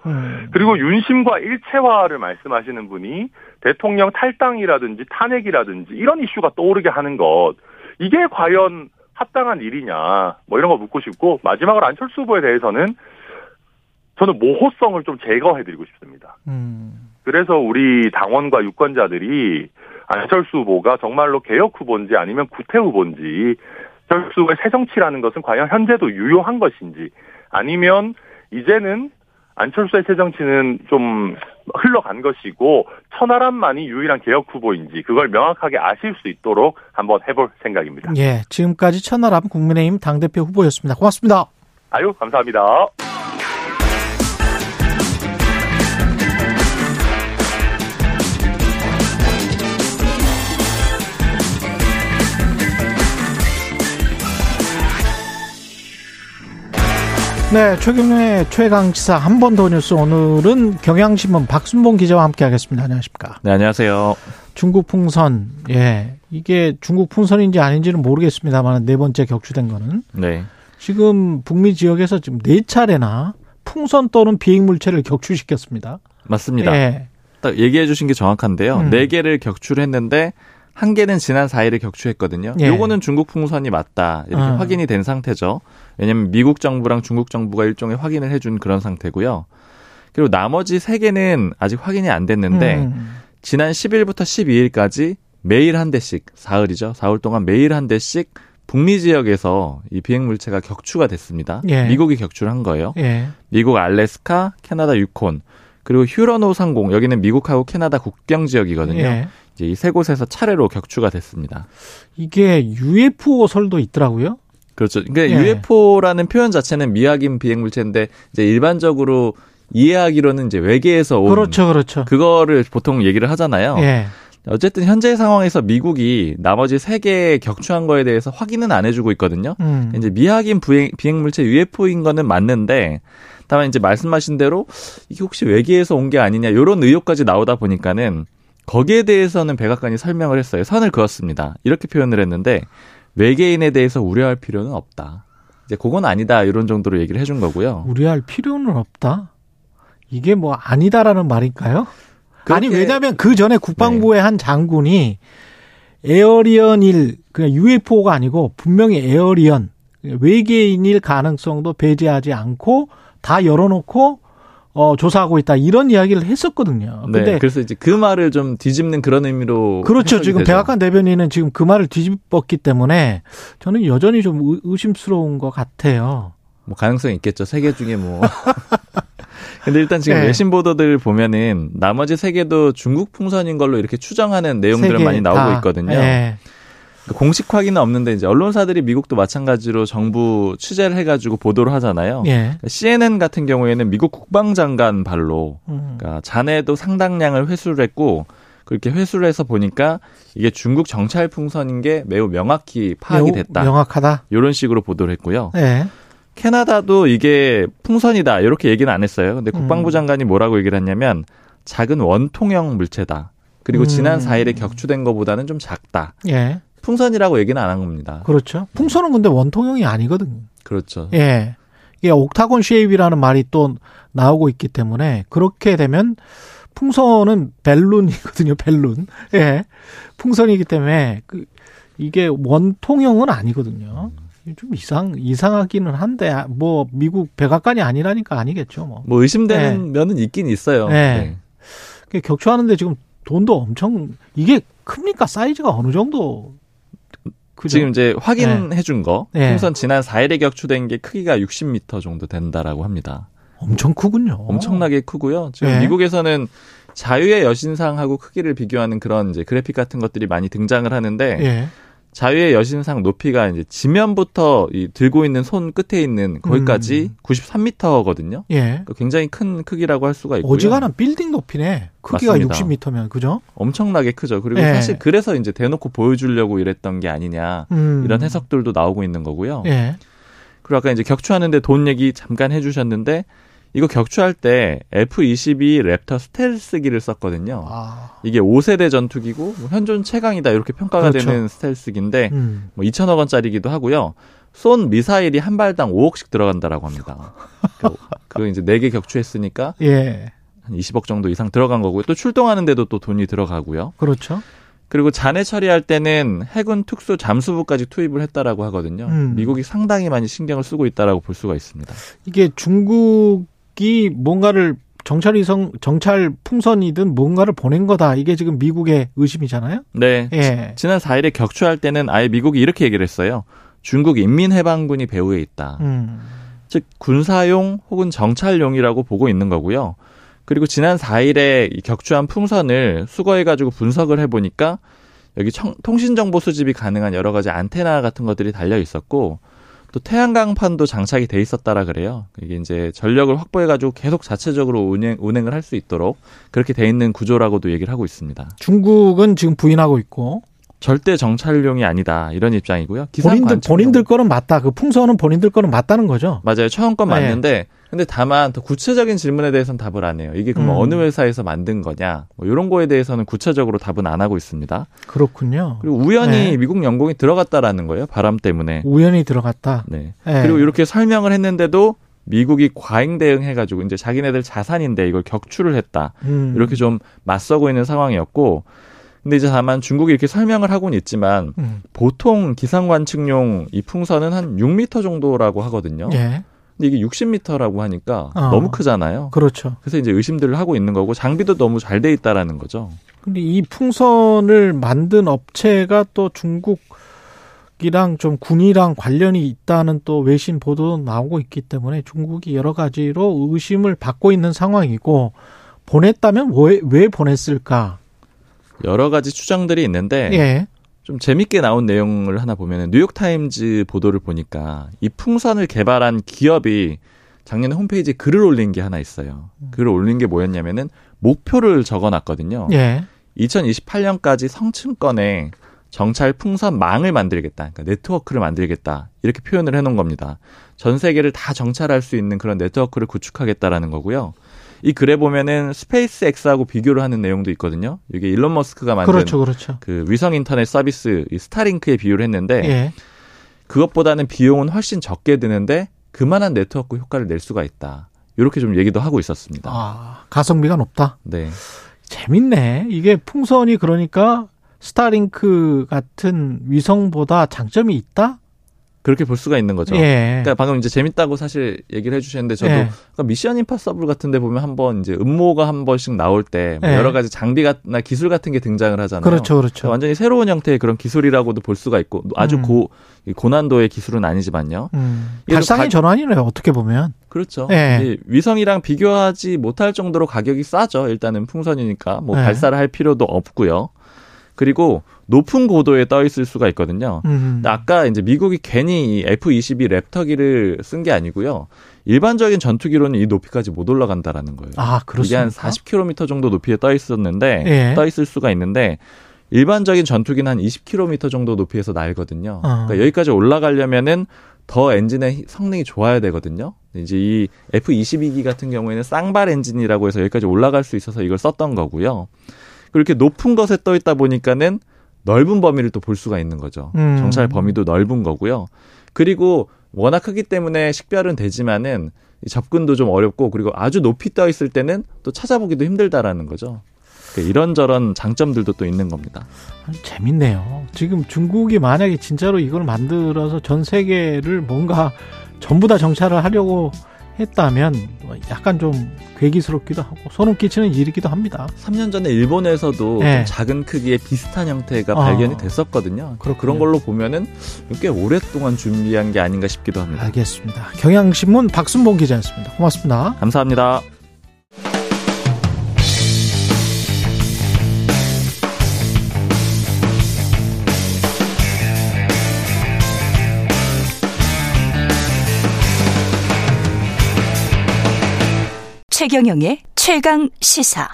그리고 윤심과 일체화를 말씀하시는 분이 대통령 탈당이라든지 탄핵이라든지 이런 이슈가 떠오르게 하는 것. 이게 과연 합당한 일이냐 이런 거 묻고 싶고 마지막으로 안철수 후보에 대해서는 저는 모호성을 좀 제거해드리고 싶습니다. 그래서 우리 당원과 유권자들이 안철수 후보가 정말로 개혁 후보인지 아니면 구태 후보인지 안철수 후보의 새 정치라는 것은 과연 현재도 유효한 것인지 아니면 이제는 안철수의 새 정치는 좀 흘러간 것이고 천하람만이 유일한 개혁 후보인지 그걸 명확하게 아실 수 있도록 한번 해볼 생각입니다. 예, 지금까지 천하람 국민의힘 당대표 후보였습니다. 고맙습니다. 아유, 감사합니다. 네, 최경영의 최강시사 한 번 더 뉴스. 오늘은 경향신문 박순봉 기자와 함께하겠습니다. 안녕하십니까? 네, 안녕하세요. 중국 풍선, 예, 이게 중국 풍선인지 아닌지는 모르겠습니다만 네 번째 격추된 거는, 네, 지금 북미 지역에서 지금 네 차례나 풍선 또는 비행 물체를 격추시켰습니다. 맞습니다. 예. 딱 얘기해 주신 게 정확한데요. 네 개를 격추했는데 한 개는 지난 4일에 격추했거든요. 예. 요거는 중국 풍선이 맞다, 이렇게 확인이 된 상태죠. 왜냐하면 미국 정부랑 중국 정부가 일종의 확인을 해준 그런 상태고요. 그리고 나머지 3개는 아직 확인이 안 됐는데 지난 10일부터 12일까지 매일 한 대씩, 사흘이죠. 4흘 동안 매일 한 대씩 북미 지역에서 이 비행물체가 격추가 됐습니다. 예. 미국이 격추를 한 거예요. 예. 미국 알래스카, 캐나다 유콘, 그리고 휴러노 상공, 여기는 미국하고 캐나다 국경 지역이거든요. 예. 이제 이 세 곳에서 차례로 격추가 됐습니다. 이게 UFO설도 있더라고요. 그렇죠. 그러니까 예. UFO라는 표현 자체는 미확인 비행 물체인데 이제 일반적으로 이해하기로는 이제 외계에서 온, 그렇죠, 그렇죠, 그거를 보통 얘기를 하잖아요. 예. 어쨌든 현재 상황에서 미국이 나머지 3개 격추한 거에 대해서 확인은 안 해주고 있거든요. 이제 미확인 비행 물체 UFO인 거는 맞는데, 다만 이제 말씀하신 대로 이게 혹시 외계에서 온 게 아니냐, 이런 의혹까지 나오다 보니까는 거기에 대해서는 백악관이 설명을 했어요. 선을 그었습니다. 이렇게 표현을 했는데, 외계인에 대해서 우려할 필요는 없다, 이제 그건 아니다, 이런 정도로 얘기를 해준 거고요. 우려할 필요는 없다? 이게 뭐 아니다라는 말일까요? 그렇게... 아니, 왜냐하면 그 전에 국방부의, 네, 한 장군이 에어리언일, 그냥 UFO가 아니고 분명히 에어리언, 외계인일 가능성도 배제하지 않고 다 열어놓고 조사하고 있다, 이런 이야기를 했었거든요. 근데 네, 그래서 이제 그 말을 좀 뒤집는 그런 의미로. 그렇죠. 지금 되죠. 백악관 대변인은 지금 그 말을 뒤집었기 때문에 저는 여전히 좀 의심스러운 것 같아요. 뭐 가능성이 있겠죠. 3개 중에 뭐. 근데 일단 지금 외신 보도들 보면은 나머지 3개도 중국 풍선인 걸로 이렇게 추정하는 내용들은 많이 나오고 다 있거든요. 네. 공식 확인은 없는데 이제 언론사들이 미국도 마찬가지로 정부 취재를 해가지고 보도를 하잖아요. 예. 그러니까 CNN 같은 경우에는 미국 국방장관 발로, 그러니까 잔해도 상당량을 회수를 했고, 그렇게 회수를 해서 보니까 이게 중국 정찰 풍선인 게 매우 명확히 파악이 됐다, 매우 명확하다, 이런 식으로 보도를 했고요. 예. 캐나다도 이게 풍선이다, 이렇게 얘기는 안 했어요. 근데 국방부 장관이 뭐라고 얘기를 했냐면 작은 원통형 물체다, 그리고 지난 4일에 격추된 것보다는 좀 작다. 예. 풍선이라고 얘기는 안 한 겁니다. 그렇죠. 풍선은 근데 원통형이 아니거든요. 그렇죠. 예. 이게 옥타곤 쉐입이라는 말이 또 나오고 있기 때문에, 그렇게 되면 풍선은 벨룬이거든요. 벨룬. 예. 풍선이기 때문에 이게 원통형은 아니거든요. 좀 이상하기는 한데, 뭐 미국 백악관이 아니라니까 아니겠죠. 뭐 의심되는, 예, 면은 있긴 있어요. 예. 네. 격추하는데 지금 돈도 엄청, 이게 큽니까? 사이즈가 어느 정도? 그죠? 지금 이제 확인해 준 거, 네, 풍선 지난 4일에 격추된 게 크기가 60m 정도 된다라고 합니다. 엄청 크군요. 엄청나게 크고요. 지금 네, 미국에서는 자유의 여신상하고 크기를 비교하는 그런 이제 그래픽 같은 것들이 많이 등장을 하는데, 네, 자유의 여신상 높이가 이제 지면부터 이 들고 있는 손 끝에 있는 거기까지 93m거든요. 예. 그러니까 굉장히 큰 크기라고 할 수가 있고요. 어지간한 빌딩 높이네. 크기가 맞습니다. 60m면, 그죠? 엄청나게 크죠. 그리고 예, 사실 그래서 이제 대놓고 보여주려고 이랬던 게 아니냐, 이런 해석들도 나오고 있는 거고요. 예. 그리고 아까 이제 격추하는데 돈 얘기 잠깐 해주셨는데, 이거 격추할 때 F-22 랩터 스텔스기를 썼거든요. 아. 이게 5세대 전투기고 뭐 현존 최강이다, 이렇게 평가가, 그렇죠, 되는 스텔스기인데 뭐 2천억 원짜리기도 하고요. 쏜 미사일이 한 발당 5억씩 들어간다라고 합니다. 그 이제 4개 격추했으니까 예, 한 20억 정도 이상 들어간 거고요. 또 출동하는데도 또 돈이 들어가고요. 그렇죠. 그리고 잔해 처리할 때는 해군 특수 잠수부까지 투입을 했다라고 하거든요. 미국이 상당히 많이 신경을 쓰고 있다라고 볼 수가 있습니다. 이게 중국 이 뭔가를 정찰 풍선이든 뭔가를 보낸 거다, 이게 지금 미국의 의심이잖아요. 네. 예. 지난 4일에 격추할 때는 아예 미국이 이렇게 얘기를 했어요. 중국 인민해방군이 배후에 있다. 즉 군사용 혹은 정찰용이라고 보고 있는 거고요. 그리고 지난 4일에 격추한 풍선을 수거해가지고 분석을 해보니까 여기 통신정보 수집이 가능한 여러 가지 안테나 같은 것들이 달려 있었고, 또 태양광판도 장착이 돼 있었다라 그래요. 이게 이제 전력을 확보해가지고 계속 자체적으로 운행을 할 수 있도록 그렇게 돼 있는 구조라고도 얘기를 하고 있습니다. 중국은 지금 부인하고 있고, 절대 정찰용이 아니다. 이런 입장이고요. 본인들 거는 맞다. 그 풍선은 본인들 거는 맞다는 거죠. 맞아요. 처음 건 맞는데 네. 근데 다만 더 구체적인 질문에 대해서는 답을 안 해요. 이게 그럼 어느 회사에서 만든 거냐. 뭐 이런 거에 대해서는 구체적으로 답은 안 하고 있습니다. 그렇군요. 그리고 우연히 네. 미국 연공이 들어갔다라는 거예요. 바람 때문에. 우연히 들어갔다. 네. 네. 그리고 이렇게 설명을 했는데도 미국이 과잉 대응해가지고 이제 자기네들 자산인데 이걸 격추를 했다. 이렇게 좀 맞서고 있는 상황이었고 근데 이제 다만 중국이 이렇게 설명을 하고는 있지만 보통 기상관측용 이 풍선은 한 6m 정도라고 하거든요. 예. 근데 이게 60m라고 하니까 너무 크잖아요. 그렇죠. 그래서 이제 의심들을 하고 있는 거고 장비도 너무 잘 돼 있다라는 거죠. 근데 이 풍선을 만든 업체가 또 중국이랑 좀 군이랑 관련이 있다는 또 외신 보도도 나오고 있기 때문에 중국이 여러 가지로 의심을 받고 있는 상황이고 보냈다면 왜 보냈을까? 여러 가지 추정들이 있는데 예. 좀 재밌게 나온 내용을 하나 보면 뉴욕타임즈 보도를 보니까 이 풍선을 개발한 기업이 작년에 홈페이지에 글을 올린 게 하나 있어요. 글을 올린 게 뭐였냐면은 목표를 적어놨거든요. 예. 2028년까지 성층권에 정찰 풍선망을 만들겠다. 그러니까 네트워크를 만들겠다. 이렇게 표현을 해놓은 겁니다. 전 세계를 다 정찰할 수 있는 그런 네트워크를 구축하겠다라는 거고요. 이 글에 보면은 스페이스X하고 비교를 하는 내용도 있거든요. 이게 일론 머스크가 만든 그렇죠. 그 위성 인터넷 서비스 이 스타링크에 비유를 했는데 예. 그것보다는 비용은 훨씬 적게 드는데 그만한 네트워크 효과를 낼 수가 있다. 이렇게 좀 얘기도 하고 있었습니다. 아, 가성비가 높다. 네, 재밌네. 이게 풍선이 그러니까 스타링크 같은 위성보다 장점이 있다? 그렇게 볼 수가 있는 거죠. 예. 그러니까 방금 이제 재밌다고 사실 얘기를 해주셨는데 저도 예. 그러니까 미션 임파서블 같은데 보면 한번 이제 음모가 한 번씩 나올 때 뭐 예. 여러 가지 장비나 기술 같은 게 등장을 하잖아요. 그렇죠. 그러니까 완전히 새로운 형태의 그런 기술이라고도 볼 수가 있고 아주 고난도의 기술은 아니지만요. 발상의 전환이네요. 어떻게 보면. 그렇죠. 예. 위성이랑 비교하지 못할 정도로 가격이 싸죠. 일단은 풍선이니까 뭐 예. 발사를 할 필요도 없고요. 그리고 높은 고도에 떠 있을 수가 있거든요. 아까 이제 미국이 괜히 이 F-22 랩터기를 쓴 게 아니고요. 일반적인 전투기로는 이 높이까지 못 올라간다라는 거예요. 아, 그렇습니까? 이게 한 40km 정도 높이에 떠 있었는데 예. 떠 있을 수가 있는데 일반적인 전투기는 한 20km 정도 높이에서 날거든요. 그러니까 여기까지 올라가려면은 더 엔진의 성능이 좋아야 되거든요. 이제 이 F-22기 같은 경우에는 쌍발 엔진이라고 해서 여기까지 올라갈 수 있어서 이걸 썼던 거고요. 그렇게 높은 것에 떠 있다 보니까는 넓은 범위를 또 볼 수가 있는 거죠. 정찰 범위도 넓은 거고요. 그리고 워낙 크기 때문에 식별은 되지만은 접근도 좀 어렵고 그리고 아주 높이 떠 있을 때는 또 찾아보기도 힘들다라는 거죠. 그러니까 이런저런 장점들도 또 있는 겁니다. 재밌네요. 지금 중국이 만약에 진짜로 이걸 만들어서 전 세계를 뭔가 전부 다 정찰을 하려고 했다면 약간 좀 괴기스럽기도 하고 소름 끼치는 일이기도 합니다. 3년 전에 일본에서도 네. 작은 크기의 비슷한 형태가 발견이 됐었거든요. 그런 걸로 보면은 꽤 오랫동안 준비한 게 아닌가 싶기도 합니다. 알겠습니다. 경향신문 박순봉 기자였습니다. 고맙습니다. 감사합니다. 최경영의 최강 시사.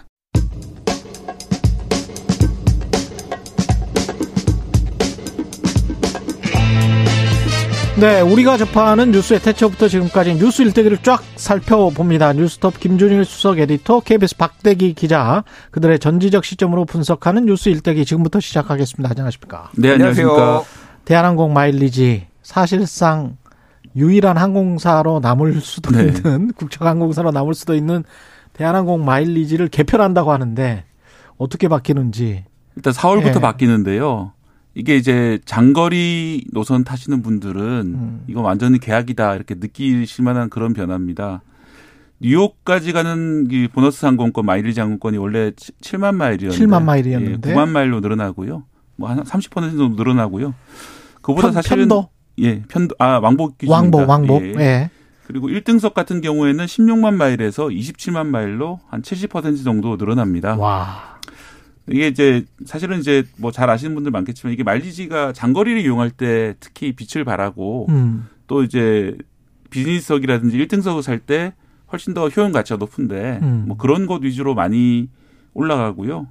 네, 우리가 접하는 뉴스의 태초부터 지금까지 뉴스 일대기를 쫙 살펴봅니다. 뉴스톱 김준일 수석 에디터, KBS 박대기 기자, 그들의 전지적 시점으로 분석하는 뉴스 일대기 지금부터 시작하겠습니다. 안녕하십니까? 네, 안녕하세요. 대한항공 마일리지 사실상 유일한 항공사로 남을 수도 네. 있는 국적 항공사로 남을 수도 있는 대한항공 마일리지를 개편한다고 하는데 어떻게 바뀌는지 일단 4월부터 예. 바뀌는데요. 이게 이제 장거리 노선 타시는 분들은 이건 완전히 계약이다 이렇게 느끼실 만한 그런 변화입니다. 뉴욕까지 가는 이 보너스 항공권 마일리지 항공권이 원래 7만 마일이었는데 7만 마일이었는데 예, 9만 마일로 늘어나고요. 뭐 한 30% 정도 늘어나고요. 그보다 사실은 편도? 예, 편도, 왕복 기준입니다. 왕복. 예. 예. 그리고 1등석 같은 경우에는 16만 마일에서 27만 마일로 한 70% 정도 늘어납니다. 와. 이게 이제 사실은 이제 뭐 잘 아시는 분들 많겠지만 이게 마일리지가 장거리를 이용할 때 특히 빛을 발하고 또 이제 비즈니스석이라든지 1등석을 살 때 훨씬 더 효용 가치가 높은데 뭐 그런 것 위주로 많이 올라가고요.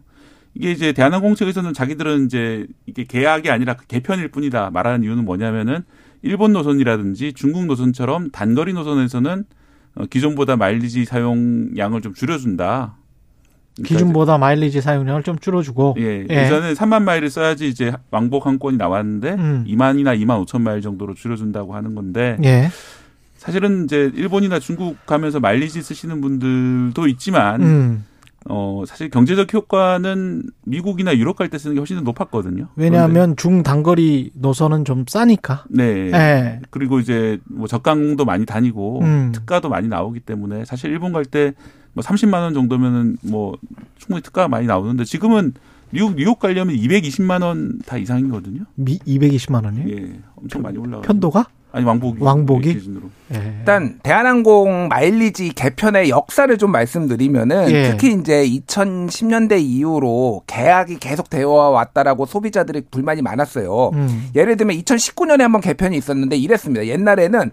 이게 이제 대한항공 측에서는 자기들은 이제 이게 계약이 아니라 개편일 뿐이다 말하는 이유는 뭐냐면은 일본 노선이라든지 중국 노선처럼 단거리 노선에서는 기존보다 마일리지 사용량을 좀 줄여준다. 그러니까 기준보다 마일리지 사용량을 좀 줄여주고. 예. 예전에 3만 마일을 써야지 이제 왕복 항권이 나왔는데 2만이나 2만 5천 마일 정도로 줄여준다고 하는 건데. 예. 사실은 이제 일본이나 중국 가면서 마일리지 쓰시는 분들도 있지만 사실 경제적 효과는 미국이나 유럽 갈 때 쓰는 게 훨씬 더 높았거든요. 왜냐하면 중단거리 노선은 좀 싸니까. 네. 네. 그리고 이제 뭐 저가항공도 많이 다니고 특가도 많이 나오기 때문에 사실 일본 갈 때 뭐 30만 원 정도면은 뭐 충분히 특가가 많이 나오는데 지금은 미국 뉴욕 가려면 220만 원 다 이상이거든요. 220만 원이요? 예. 엄청 많이 올라가요. 편도가? 아니 왕복이 기준으로. 예. 일단 대한항공 마일리지 개편의 역사를 좀 말씀드리면은 특히 이제 2010년대 이후로 계약이 계속 되어 왔다라고 소비자들이 불만이 많았어요. 예를 들면 2019년에 한번 개편이 있었는데 이랬습니다. 옛날에는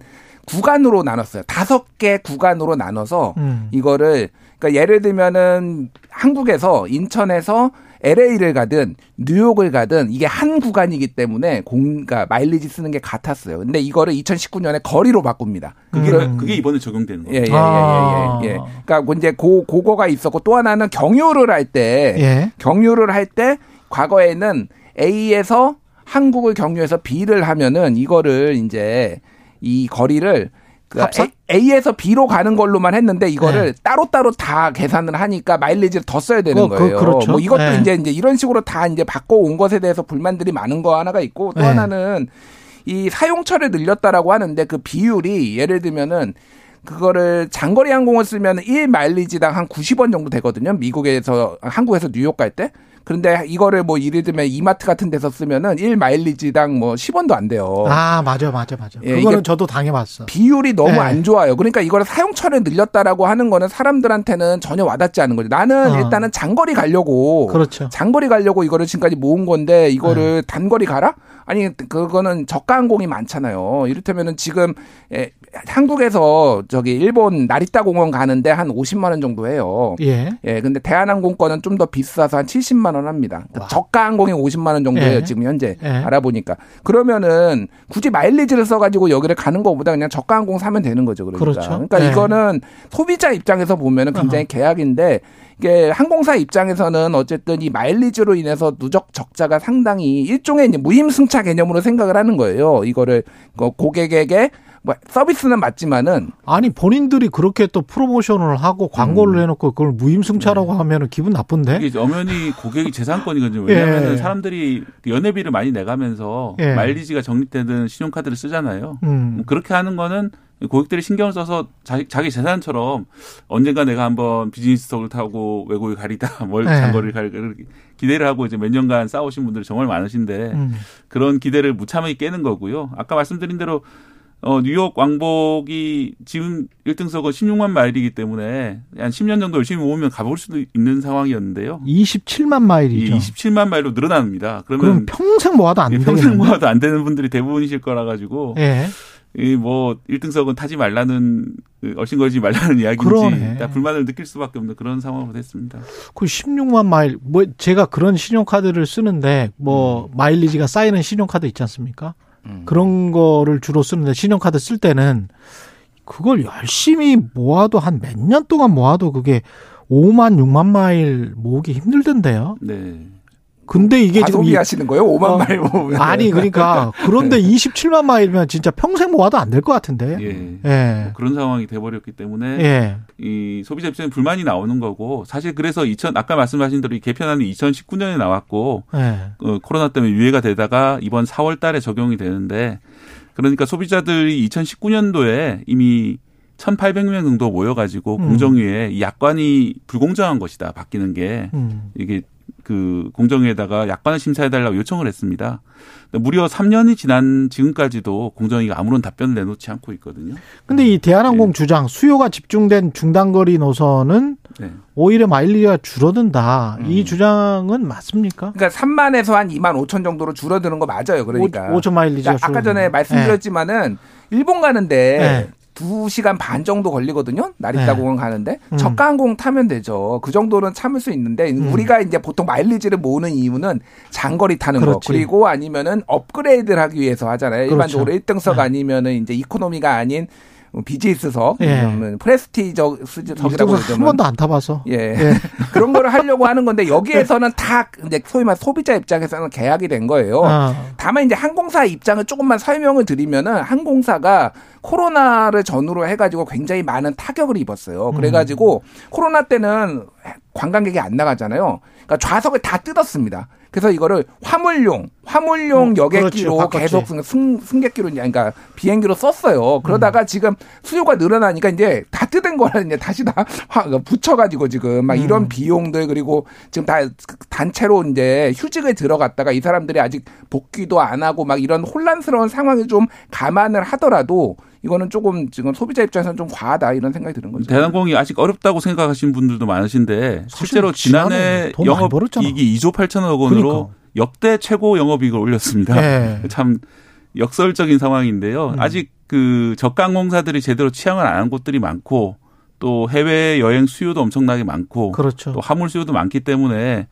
구간으로 나눴어요. 5개 구간으로 나눠서 이거를 그러니까 예를 들면은 한국에서 인천에서 LA를 가든 뉴욕을 가든 이게 한 구간이기 때문에 그러니까 마일리지 쓰는 게 같았어요. 근데 이거를 2019년에 거리로 바꿉니다. 그게 이번에 적용되는 거예요. 예. 그러니까 이제 그거가 있었고 또 하나는 경유를 할 때 과거에는 A에서 한국을 경유해서 B를 하면은 이거를 이제 이 거리를 그러니까 A에서 B로 가는 걸로만 했는데 이거를 따로따로 다 계산을 하니까 마일리지를 더 써야 되는 거예요. 그렇죠. 뭐 이것도 이제 이런 식으로 다 이제 바꿔온 것에 대해서 불만들이 많은 거 하나가 있고 또 하나는 이 사용처를 늘렸다라고 하는데 그 비율이 예를 들면은 그거를 장거리 항공을 쓰면 1마일리지당 한 90원 정도 되거든요. 한국에서 뉴욕 갈 때. 그런데 이거를 뭐 예를 들면 이마트 같은 데서 쓰면은 1마일리지당 뭐 10원도 안 돼요. 아, 맞아. 예, 그거는 저도 당해봤어. 비율이 너무 안 좋아요. 그러니까 이거를 사용처를 늘렸다라고 하는 거는 사람들한테는 전혀 와닿지 않은 거죠. 나는 일단은 장거리 가려고. 그렇죠. 장거리 가려고 이거를 지금까지 모은 건데 이거를 단거리 가라? 아니, 그거는 저가 항공이 많잖아요. 이를테면은 지금 한국에서 일본 나리타 공원 가는데 한 50만 원 정도 해요. 예. 근데 대한항공권은 좀 더 비싸서 한 70만 원 합니다. 그러니까 저가 항공이 50만 원 정도예요. 지금 현재 알아보니까. 그러면은 굳이 마일리지를 써가지고 여기를 가는 것보다 그냥 저가 항공 사면 되는 거죠. 그렇죠. 그러니까 이거는 소비자 입장에서 보면은 굉장히 계약인데 이게 항공사 입장에서는 어쨌든 이 마일리지로 인해서 누적 적자가 상당히 일종의 이제 무임승차 개념으로 생각을 하는 거예요. 이거를 고객에게 뭐 서비스는 맞지만은 아니 본인들이 그렇게 또 프로모션을 하고 광고를 해놓고 그걸 무임승차라고 하면은 기분 나쁜데 이게 엄연히 고객이 재산권이거든요. 왜냐하면 사람들이 연회비를 많이 내가면서 마일리지가 적립되는 신용카드를 쓰잖아요. 그렇게 하는 거는 고객들이 신경을 써서 자기 재산처럼 언젠가 내가 한번 비즈니스석을 타고 외국에 가리다 장거리를 가리다 기대를 하고 이제 몇 년간 싸우신 분들이 정말 많으신데 그런 기대를 무참하게 깨는 거고요. 아까 말씀드린 대로 뉴욕 왕복이 지금 1등석은 16만 마일이기 때문에 한 10년 정도 열심히 모으면 가볼 수도 있는 상황이었는데요. 27만 마일이죠. 27만 마일로 늘어납니다. 그럼 평생 모아도 안 되는 분들이 대부분이실 거라 가지고 이 뭐 1등석은 타지 말라는 얼씬거리지 말라는 이야기인지 다 불만을 느낄 수밖에 없는 그런 상황으로 됐습니다. 그 16만 마일 뭐 제가 그런 신용카드를 쓰는데 뭐 마일리지가 쌓이는 신용카드 있지 않습니까? 그런 거를 주로 쓰는데 신용카드 쓸 때는 그걸 열심히 모아도 한 몇 년 동안 모아도 그게 5만 6만 마일 모으기 힘들던데요. 네. 근데 이게 지금 소비하시는 거예요? 5만 마일 모으면. 아니 그러니까 그런데 27만 마일이면 진짜 평생 모아도 안 될 것 같은데. 뭐 그런 상황이 돼버렸기 때문에 이 소비자 입장에 불만이 나오는 거고 사실 그래서 아까 말씀하신 대로 이 개편안이 2019년에 나왔고 코로나 때문에 유예가 되다가 이번 4월 달에 적용이 되는데 그러니까 소비자들이 2019년도에 이미 1,800명 정도 모여가지고 공정위에 약관이 불공정한 것이다 바뀌는 게 이게. 그 공정위에다가 약관을 심사해달라고 요청을 했습니다. 무려 3년이 지난 지금까지도 공정위가 아무런 답변을 내놓지 않고 있거든요. 그런데 이 대한항공 주장 수요가 집중된 중단거리 노선은 오히려 마일리지가 줄어든다. 이 주장은 맞습니까? 그러니까 3만에서 한 2만 5천 정도로 줄어드는 거 맞아요. 그러니까 5천 마일리지가 줄어든다. 아까 전에 말씀드렸지만은 일본 가는데 2시간 반 정도 걸리거든요. 나리따공원 가는데. 저가항공 타면 되죠. 그 정도는 참을 수 있는데 우리가 이제 보통 마일리지를 모으는 이유는 장거리 타는 그렇지. 거. 그리고 아니면은 업그레이드를 하기 위해서 하잖아요. 그렇죠. 일반적으로 1등석 네. 아니면은 이제 이코노미가 아닌 비즈니스석, 예. 프레스티저석이라고 한 번도 안 타봐서 예. 그런 거를 하려고 하는 건데 여기에서는 다 이제 소위 말 소비자 입장에서는 계약이 된 거예요. 아. 다만 이제 항공사 입장을 조금만 설명을 드리면은 항공사가 코로나를 전후로 해가지고 굉장히 많은 타격을 입었어요. 그래가지고 코로나 때는 관광객이 안 나가잖아요. 그러니까 좌석을 다 뜯었습니다. 그래서 이거를 화물용 여객기로 그렇죠, 계속 승객기로 그러니까 비행기로 썼어요. 그러다가 지금 수요가 늘어나니까 이제 다 뜯은 거라 이제 다시 다 붙여가지고 지금 막 이런 비용들 그리고 지금 다 단체로 이제 휴직에 들어갔다가 이 사람들이 아직 복귀도 안 하고 막 이런 혼란스러운 상황을 좀 감안을 하더라도 이거는 조금 지금 소비자 입장에서는 좀 과하다 이런 생각이 드는 거죠. 대한항공이 아직 어렵다고 생각하시는 분들도 많으신데 실제로 지난해 영업이익이 2조 8천억 원으로 그러니까. 역대 최고 영업이익을 올렸습니다. 네. 참 역설적인 상황인데요. 아직 그 저가항공사들이 제대로 취항을 안 한 곳들이 많고 또 해외 여행 수요도 엄청나게 많고 그렇죠. 또 화물 수요도 많기 때문에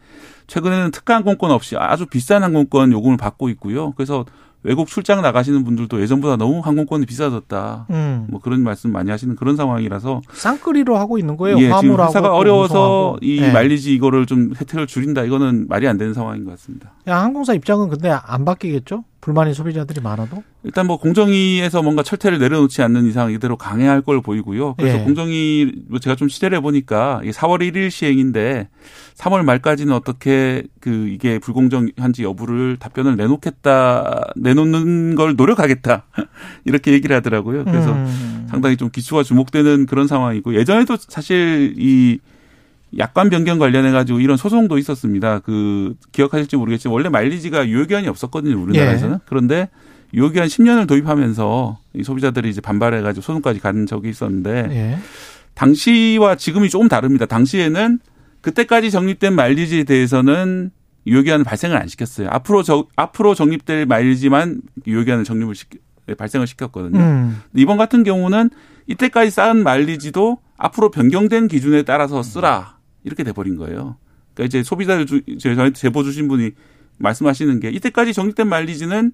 최근에는 특가항공권 없이 아주 비싼 항공권 요금을 받고 있고요. 그래서 외국 출장 나가시는 분들도 예전보다 너무 항공권이 비싸졌다. 뭐 그런 말씀 많이 하시는 그런 상황이라서 쌍끌이로 하고 있는 거예요. 예, 화물하고 지금 회사가 어려워서 이 네. 마일리지 이거를 좀 혜택을 줄인다. 이거는 말이 안 되는 상황인 것 같습니다. 야, 항공사 입장은 근데 안 바뀌겠죠? 불만이 소비자들이 많아도? 일단 뭐 공정위에서 뭔가 철퇴를 내려놓지 않는 이상 이대로 강행할 걸 보이고요. 그래서 예. 공정위 제가 좀 취재를 해보니까 4월 1일 시행인데 3월 말까지는 어떻게 그 이게 불공정한지 여부를 답변을 내놓는 걸 노력하겠다. 이렇게 얘기를 하더라고요. 그래서 상당히 좀 기수가 주목되는 그런 상황이고 예전에도 사실 이 약관 변경 관련해가지고 이런 소송도 있었습니다. 그, 기억하실지 모르겠지만, 원래 마일리지가 유효기한이 없었거든요, 우리나라에서는. 예. 그런데 유효기한 10년을 도입하면서 이 소비자들이 이제 반발해가지고 소송까지 간 적이 있었는데, 예. 당시와 지금이 조금 다릅니다. 당시에는 그때까지 적립된 마일리지에 대해서는 유효기한을 발생을 안 시켰어요. 앞으로 적립될 마일리지만 유효기한을 발생을 시켰거든요. 이번 같은 경우는 이때까지 쌓은 마일리지도 앞으로 변경된 기준에 따라서 쓰라. 이렇게 돼버린 거예요. 그러니까 이제 소비자들 저한테 제보 주신 분이 말씀하시는 게 이때까지 적립된 마일리지는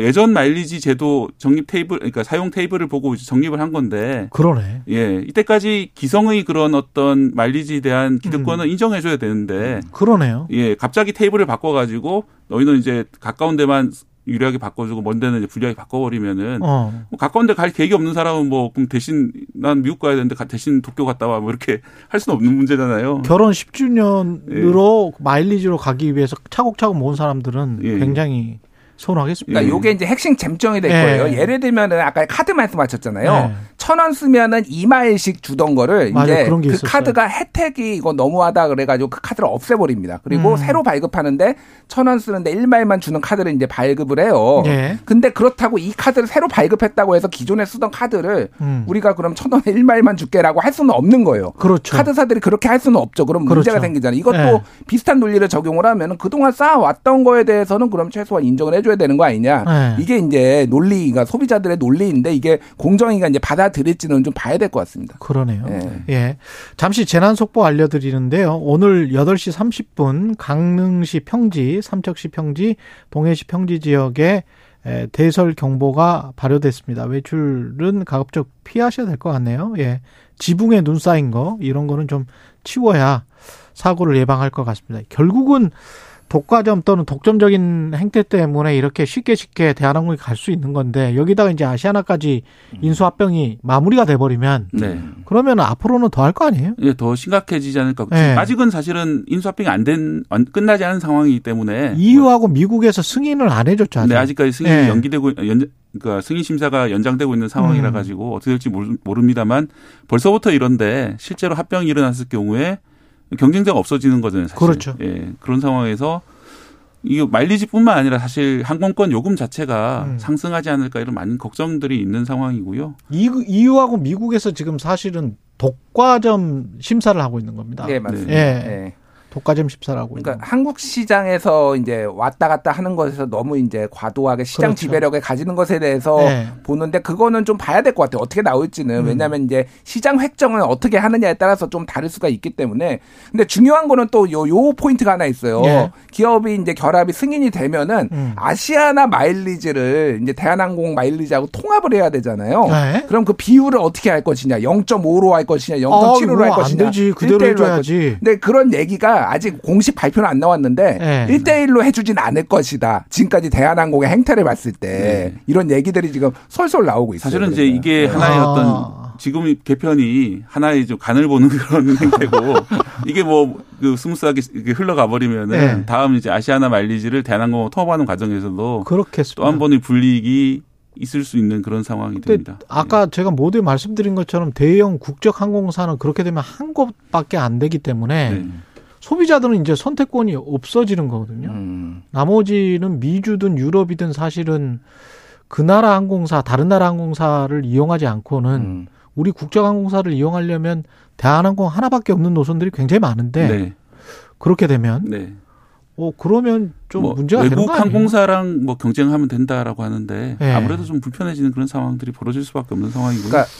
예전 마일리지 제도 적립 테이블 그러니까 사용 테이블을 보고 이제 적립을 한 건데. 그러네. 예, 이때까지 기성의 그런 어떤 마일리지에 대한 기득권은 인정해줘야 되는데. 그러네요. 예, 갑자기 테이블을 바꿔가지고 너희는 이제 가까운 데만 유리하게 바꿔주고 먼 데는 이제 불리하게 바꿔버리면은 뭐 가까운 데 갈 계획이 없는 사람은 뭐 그럼 대신 난 미국 가야 되는데 대신 도쿄 갔다 와 뭐 이렇게 할 수는 없는 문제잖아요. 결혼 10주년으로 예. 마일리지로 가기 위해서 차곡차곡 모은 사람들은 예. 굉장히 손하겠습니다. 그러니까 이게 이제 핵심 잼정이 될 예. 거예요. 예를 들면은 아까 카드 말씀하셨잖아요. 예. 1,000원 쓰면은 2마일씩 주던 거를 맞아, 이제 그 있었어요. 카드가 혜택이 이거 너무하다 그래가지고 그 카드를 없애버립니다. 그리고 새로 발급하는데 1,000원 쓰는데 1마일만 주는 카드를 이제 발급을 해요. 예. 근데 그렇다고 이 카드를 새로 발급했다고 해서 기존에 쓰던 카드를 우리가 그럼 1,000원에 1마일만 줄게라고 할 수는 없는 거예요. 그렇죠. 카드사들이 그렇게 할 수는 없죠. 그럼 문제가 그렇죠. 생기잖아요. 이것도 예. 비슷한 논리를 적용을 하면은 그동안 쌓아왔던 거에 대해서는 그럼 최소한 인정을 해줘야 되는 거 아니냐. 네. 이게 이제 논리가 소비자들의 논리인데 이게 공정위가 이제 받아들일지는 좀 봐야 될 것 같습니다. 그러네요. 네. 예. 잠시 재난 속보 알려드리는데요. 오늘 8시 30분 강릉시 평지, 삼척시 평지, 동해시 평지 지역에 대설 경보가 발효됐습니다. 외출은 가급적 피하셔야 될 것 같네요. 예. 지붕에 눈 쌓인 거 이런 거는 좀 치워야 사고를 예방할 것 같습니다. 결국은 독과점 또는 독점적인 행태 때문에 이렇게 쉽게 대한항공이 갈 수 있는 건데 여기다가 이제 아시아나까지 인수합병이 마무리가 돼버리면 네. 그러면 앞으로는 더 할 거 아니에요? 예, 더 심각해지지 않을까. 네. 아직은 사실은 인수합병이 끝나지 않은 상황이기 때문에 EU하고 미국에서 승인을 안 해줬죠. 아직. 네, 아직까지 승인이 네. 그러니까 승인 심사가 연장되고 있는 상황이라 가지고 어떻게 될지 모릅니다만 벌써부터 이런데 실제로 합병이 일어났을 경우에. 경쟁자가 없어지는 거잖아요. 사실. 그렇죠. 예, 그런 상황에서 이게 마일리지뿐만 아니라 사실 항공권 요금 자체가 상승하지 않을까 이런 많은 걱정들이 있는 상황이고요. EU하고 미국에서 지금 사실은 독과점 심사를 하고 있는 겁니다. 네, 맞습니다. 예. 네. 독과점 십사라고. 그러니까 한국 시장에서 이제 왔다 갔다 하는 것에서 너무 이제 과도하게 시장 그렇죠. 지배력을 가지는 것에 대해서 네. 보는데 그거는 좀 봐야 될 것 같아요. 어떻게 나올지는. 왜냐하면 이제 시장 획정을 어떻게 하느냐에 따라서 좀 다를 수가 있기 때문에. 근데 중요한 거는 또 요 포인트가 하나 있어요. 네. 기업이 이제 결합이 승인이 되면은 아시아나 마일리지를 이제 대한항공 마일리지하고 통합을 해야 되잖아요. 네. 그럼 그 비율을 어떻게 할 것이냐. 0.5로 할 것이냐. 0.7로 할 것이냐. 안 되지. 그대로 해줘야지. 근데 그런 얘기가 아직 공식 발표는 안 나왔는데 네. 1:1로 해주진 않을 것이다. 지금까지 대한항공의 행태를 봤을 때 네. 이런 얘기들이 지금 솔솔 나오고 있어요. 사실은 그러니까. 이제 이게 하나의 어떤 지금 개편이 하나의 좀 간을 보는 그런 행태고 이게 뭐 그 스무스하게 흘러가 버리면은 네. 다음 이제 아시아나 마일리지를 대한항공 통합하는 과정에서도 또 한 번의 불이익이 있을 수 있는 그런 상황이 됩니다. 아까 예. 제가 모두 말씀드린 것처럼 대형 국적 항공사는 그렇게 되면 한 곳밖에 안 되기 때문에 네. 소비자들은 이제 선택권이 없어지는 거거든요. 나머지는 미주든 유럽이든 사실은 그 나라 항공사, 다른 나라 항공사를 이용하지 않고는 우리 국적 항공사를 이용하려면 대한항공 하나밖에 없는 노선들이 굉장히 많은데 네. 그렇게 되면 네. 그러면 좀 뭐 문제가 되는 거 아니에요? 외국 항공사랑 뭐 경쟁하면 된다라고 하는데 네. 아무래도 좀 불편해지는 그런 상황들이 벌어질 수밖에 없는 상황이고요. 그러니까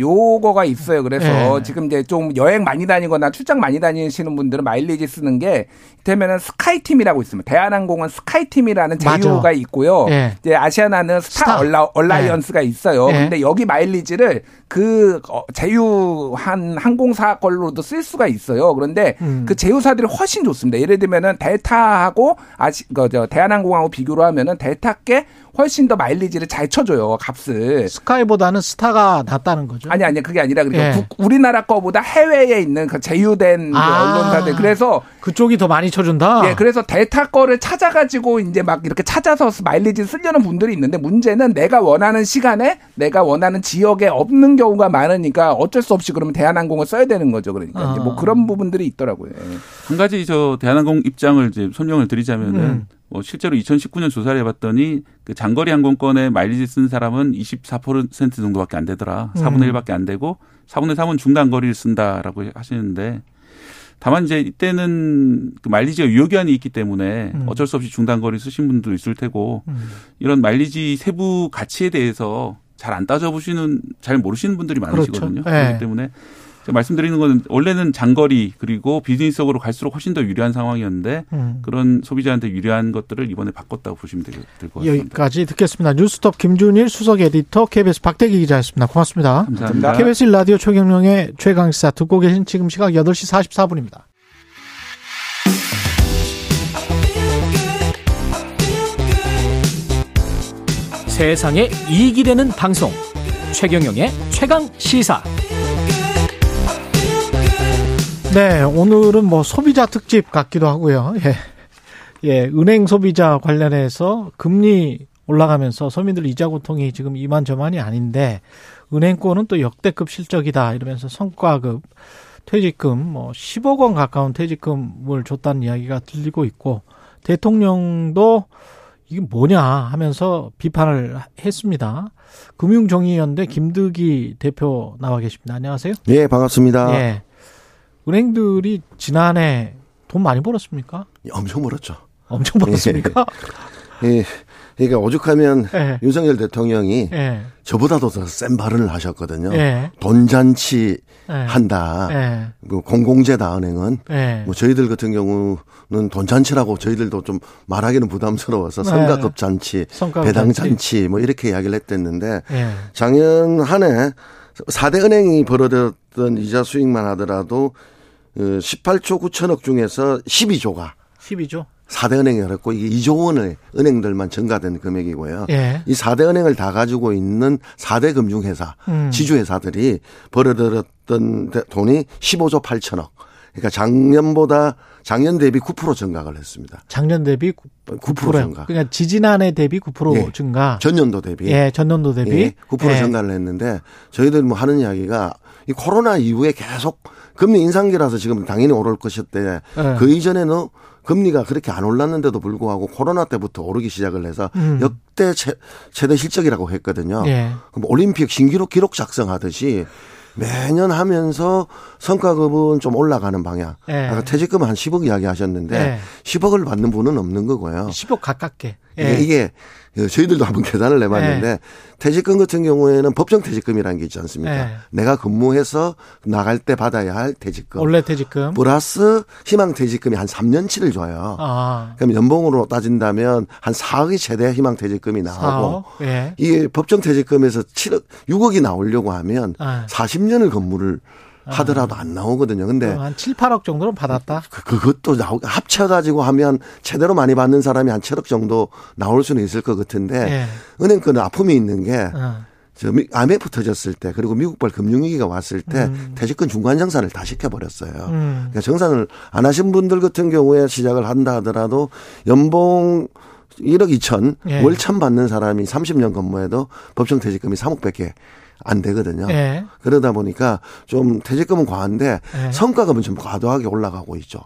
요거가 있어요. 그래서 네. 지금 이제 좀 여행 많이 다니거나 출장 많이 다니시는 분들은 마일리지 쓰는 게 되면은 스카이팀이라고 있습니다. 대한항공은 스카이팀이라는 제휴가 맞아. 있고요. 네. 이제 아시아나는 스타 얼라이언스가 네. 있어요. 네. 근데 여기 마일리지를 그 제휴한 항공사 걸로도 쓸 수가 있어요. 그런데 그 제휴사들이 훨씬 좋습니다. 예를 들면은 델타하고 대한항공하고 비교를 하면은 델타께 훨씬 더 마일리지를 잘 쳐줘요. 값을. 스카이보다는 스타가 낫다는 거죠? 아니 그게 아니라 그러니까 예. 우리나라 거보다 해외에 있는 그 제휴된 그 언론사들. 그래서 그쪽이 더 많이 쳐준다? 예, 그래서 델타 거를 찾아가지고 이제 막 이렇게 찾아서 마일리지 쓰려는 분들이 있는데 문제는 내가 원하는 시간에 내가 원하는 지역에 없는 경우가 많으니까 어쩔 수 없이 그러면 대한항공을 써야 되는 거죠. 그러니까 이제 뭐 그런 부분들이 있더라고요. 예. 한 가지 저 대한항공 입장을 이제 설명을 드리자면은 뭐 실제로 2019년 조사를 해봤더니 그 장거리 항공권에 마일리지 쓴 사람은 24% 정도밖에 안 되더라. 4분의 1밖에 안 되고 4분의 3은 중단거리를 쓴다라고 하시는데 다만 이제 이때는 그 마일리지가 유효기한이 있기 때문에 어쩔 수 없이 중단거리 쓰신 분도 있을 테고 이런 마일리지 세부 가치에 대해서 잘 안 따져보시는 잘 모르시는 분들이 많으시거든요. 그렇죠. 네. 그렇기 때문에 말씀드리는 건 원래는 장거리 그리고 비즈니스적으로 갈수록 훨씬 더 유리한 상황이었는데 그런 소비자한테 유리한 것들을 이번에 바꿨다고 보시면 될 것 같습니다. 여기까지 듣겠습니다. 뉴스톱 김준일 수석 에디터 KBS 박대기 기자였습니다. 고맙습니다. 감사합니다. KBS 1라디오 최경영의 최강시사 듣고 계신 지금 시각 8시 44분입니다. 세상에 이익이 되는 방송 최경영의 최강시사. 네, 오늘은 뭐 소비자 특집 같기도 하고요. 예, 은행 소비자 관련해서 금리 올라가면서 서민들 이자 고통이 지금 이만저만이 아닌데 은행권은 또 역대급 실적이다 이러면서 성과급, 퇴직금, 10억 원 가까운 퇴직금을 줬다는 이야기가 들리고 있고 대통령도 이게 뭐냐 하면서 비판을 했습니다. 금융정의연대 김득희 대표 나와 계십니다. 안녕하세요. 네, 반갑습니다. 예. 은행들이 지난해 돈 많이 벌었습니까? 엄청 벌었죠. 엄청 벌었습니까? 예. 그러니까 오죽하면 예. 윤석열 대통령이 예. 저보다도 더 센 발언을 하셨거든요. 예. 돈 잔치 예. 한다. 예. 뭐 공공재다 은행은. 예. 뭐 저희들 같은 경우는 돈 잔치라고 저희들도 좀 말하기는 부담스러워서 성과급 예. 잔치, 배당 잔치 뭐 이렇게 이야기를 했댔는데 예. 작년 한 해 4대 은행이 벌어들였던 이자 수익만 하더라도 18조 9천억 중에서 12조가 4대 은행이 그랬고 이게 2조 원의 은행들만 증가된 금액이고요. 예. 이 4대 은행을 다 가지고 있는 4대 금융회사, 지주회사들이 벌어들였던 돈이 15조 8천억. 그러니까 작년 대비 9% 증가를 했습니다. 작년 대비 9% 증가. 그러니까 지지난해 대비 9% 예. 증가. 전년도 대비. 예. 9% 예. 증가를 했는데 저희들 뭐 하는 이야기가 이 코로나 이후에 계속 금리 인상기라서 지금 당연히 오를 것이었대. 예. 그 이전에는 금리가 그렇게 안 올랐는데도 불구하고 코로나 때부터 오르기 시작을 해서 역대 최대 실적이라고 했거든요. 예. 그럼 올림픽 신기록 기록 작성하듯이 매년 하면서 성과급은 좀 올라가는 방향. 네. 아까 퇴직금 한 10억 이야기하셨는데 네. 10억을 받는 분은 없는 거고요. 10억 가깝게. 네. 이게 저희들도 한번 계산을 내봤는데 네. 퇴직금 같은 경우에는 법정 퇴직금이라는 게 있지 않습니까? 네. 내가 근무해서 나갈 때 받아야 할 퇴직금. 원래 퇴직금. 플러스 희망 퇴직금이 한 3년치를 줘요. 아. 그럼 연봉으로 따진다면 한 4억이 최대 희망 퇴직금이 나오고 4억? 네. 이게 법정 퇴직금에서 7억, 6억이 나오려고 하면 아. 40년을 근무를 하더라도 안 나오거든요. 근데. 한 7, 8억 정도는 받았다? 그것도 합쳐가지고 하면 제대로 많이 받는 사람이 한 7억 정도 나올 수는 있을 것 같은데. 네. 은행권은 아픔이 있는 게. 저 IMF 터졌을 때 그리고 미국발 금융위기가 왔을 때 퇴직금 중간정산을 다 시켜버렸어요. 그러니까 정산을 안 하신 분들 같은 경우에 시작을 한다 하더라도 연봉 1억 2천, 네. 월천 받는 사람이 30년 근무해도 법정 퇴직금이 3억 100개. 안 되거든요. 예. 그러다 보니까 좀 퇴직금은 과한데 예. 성과급은 좀 과도하게 올라가고 있죠.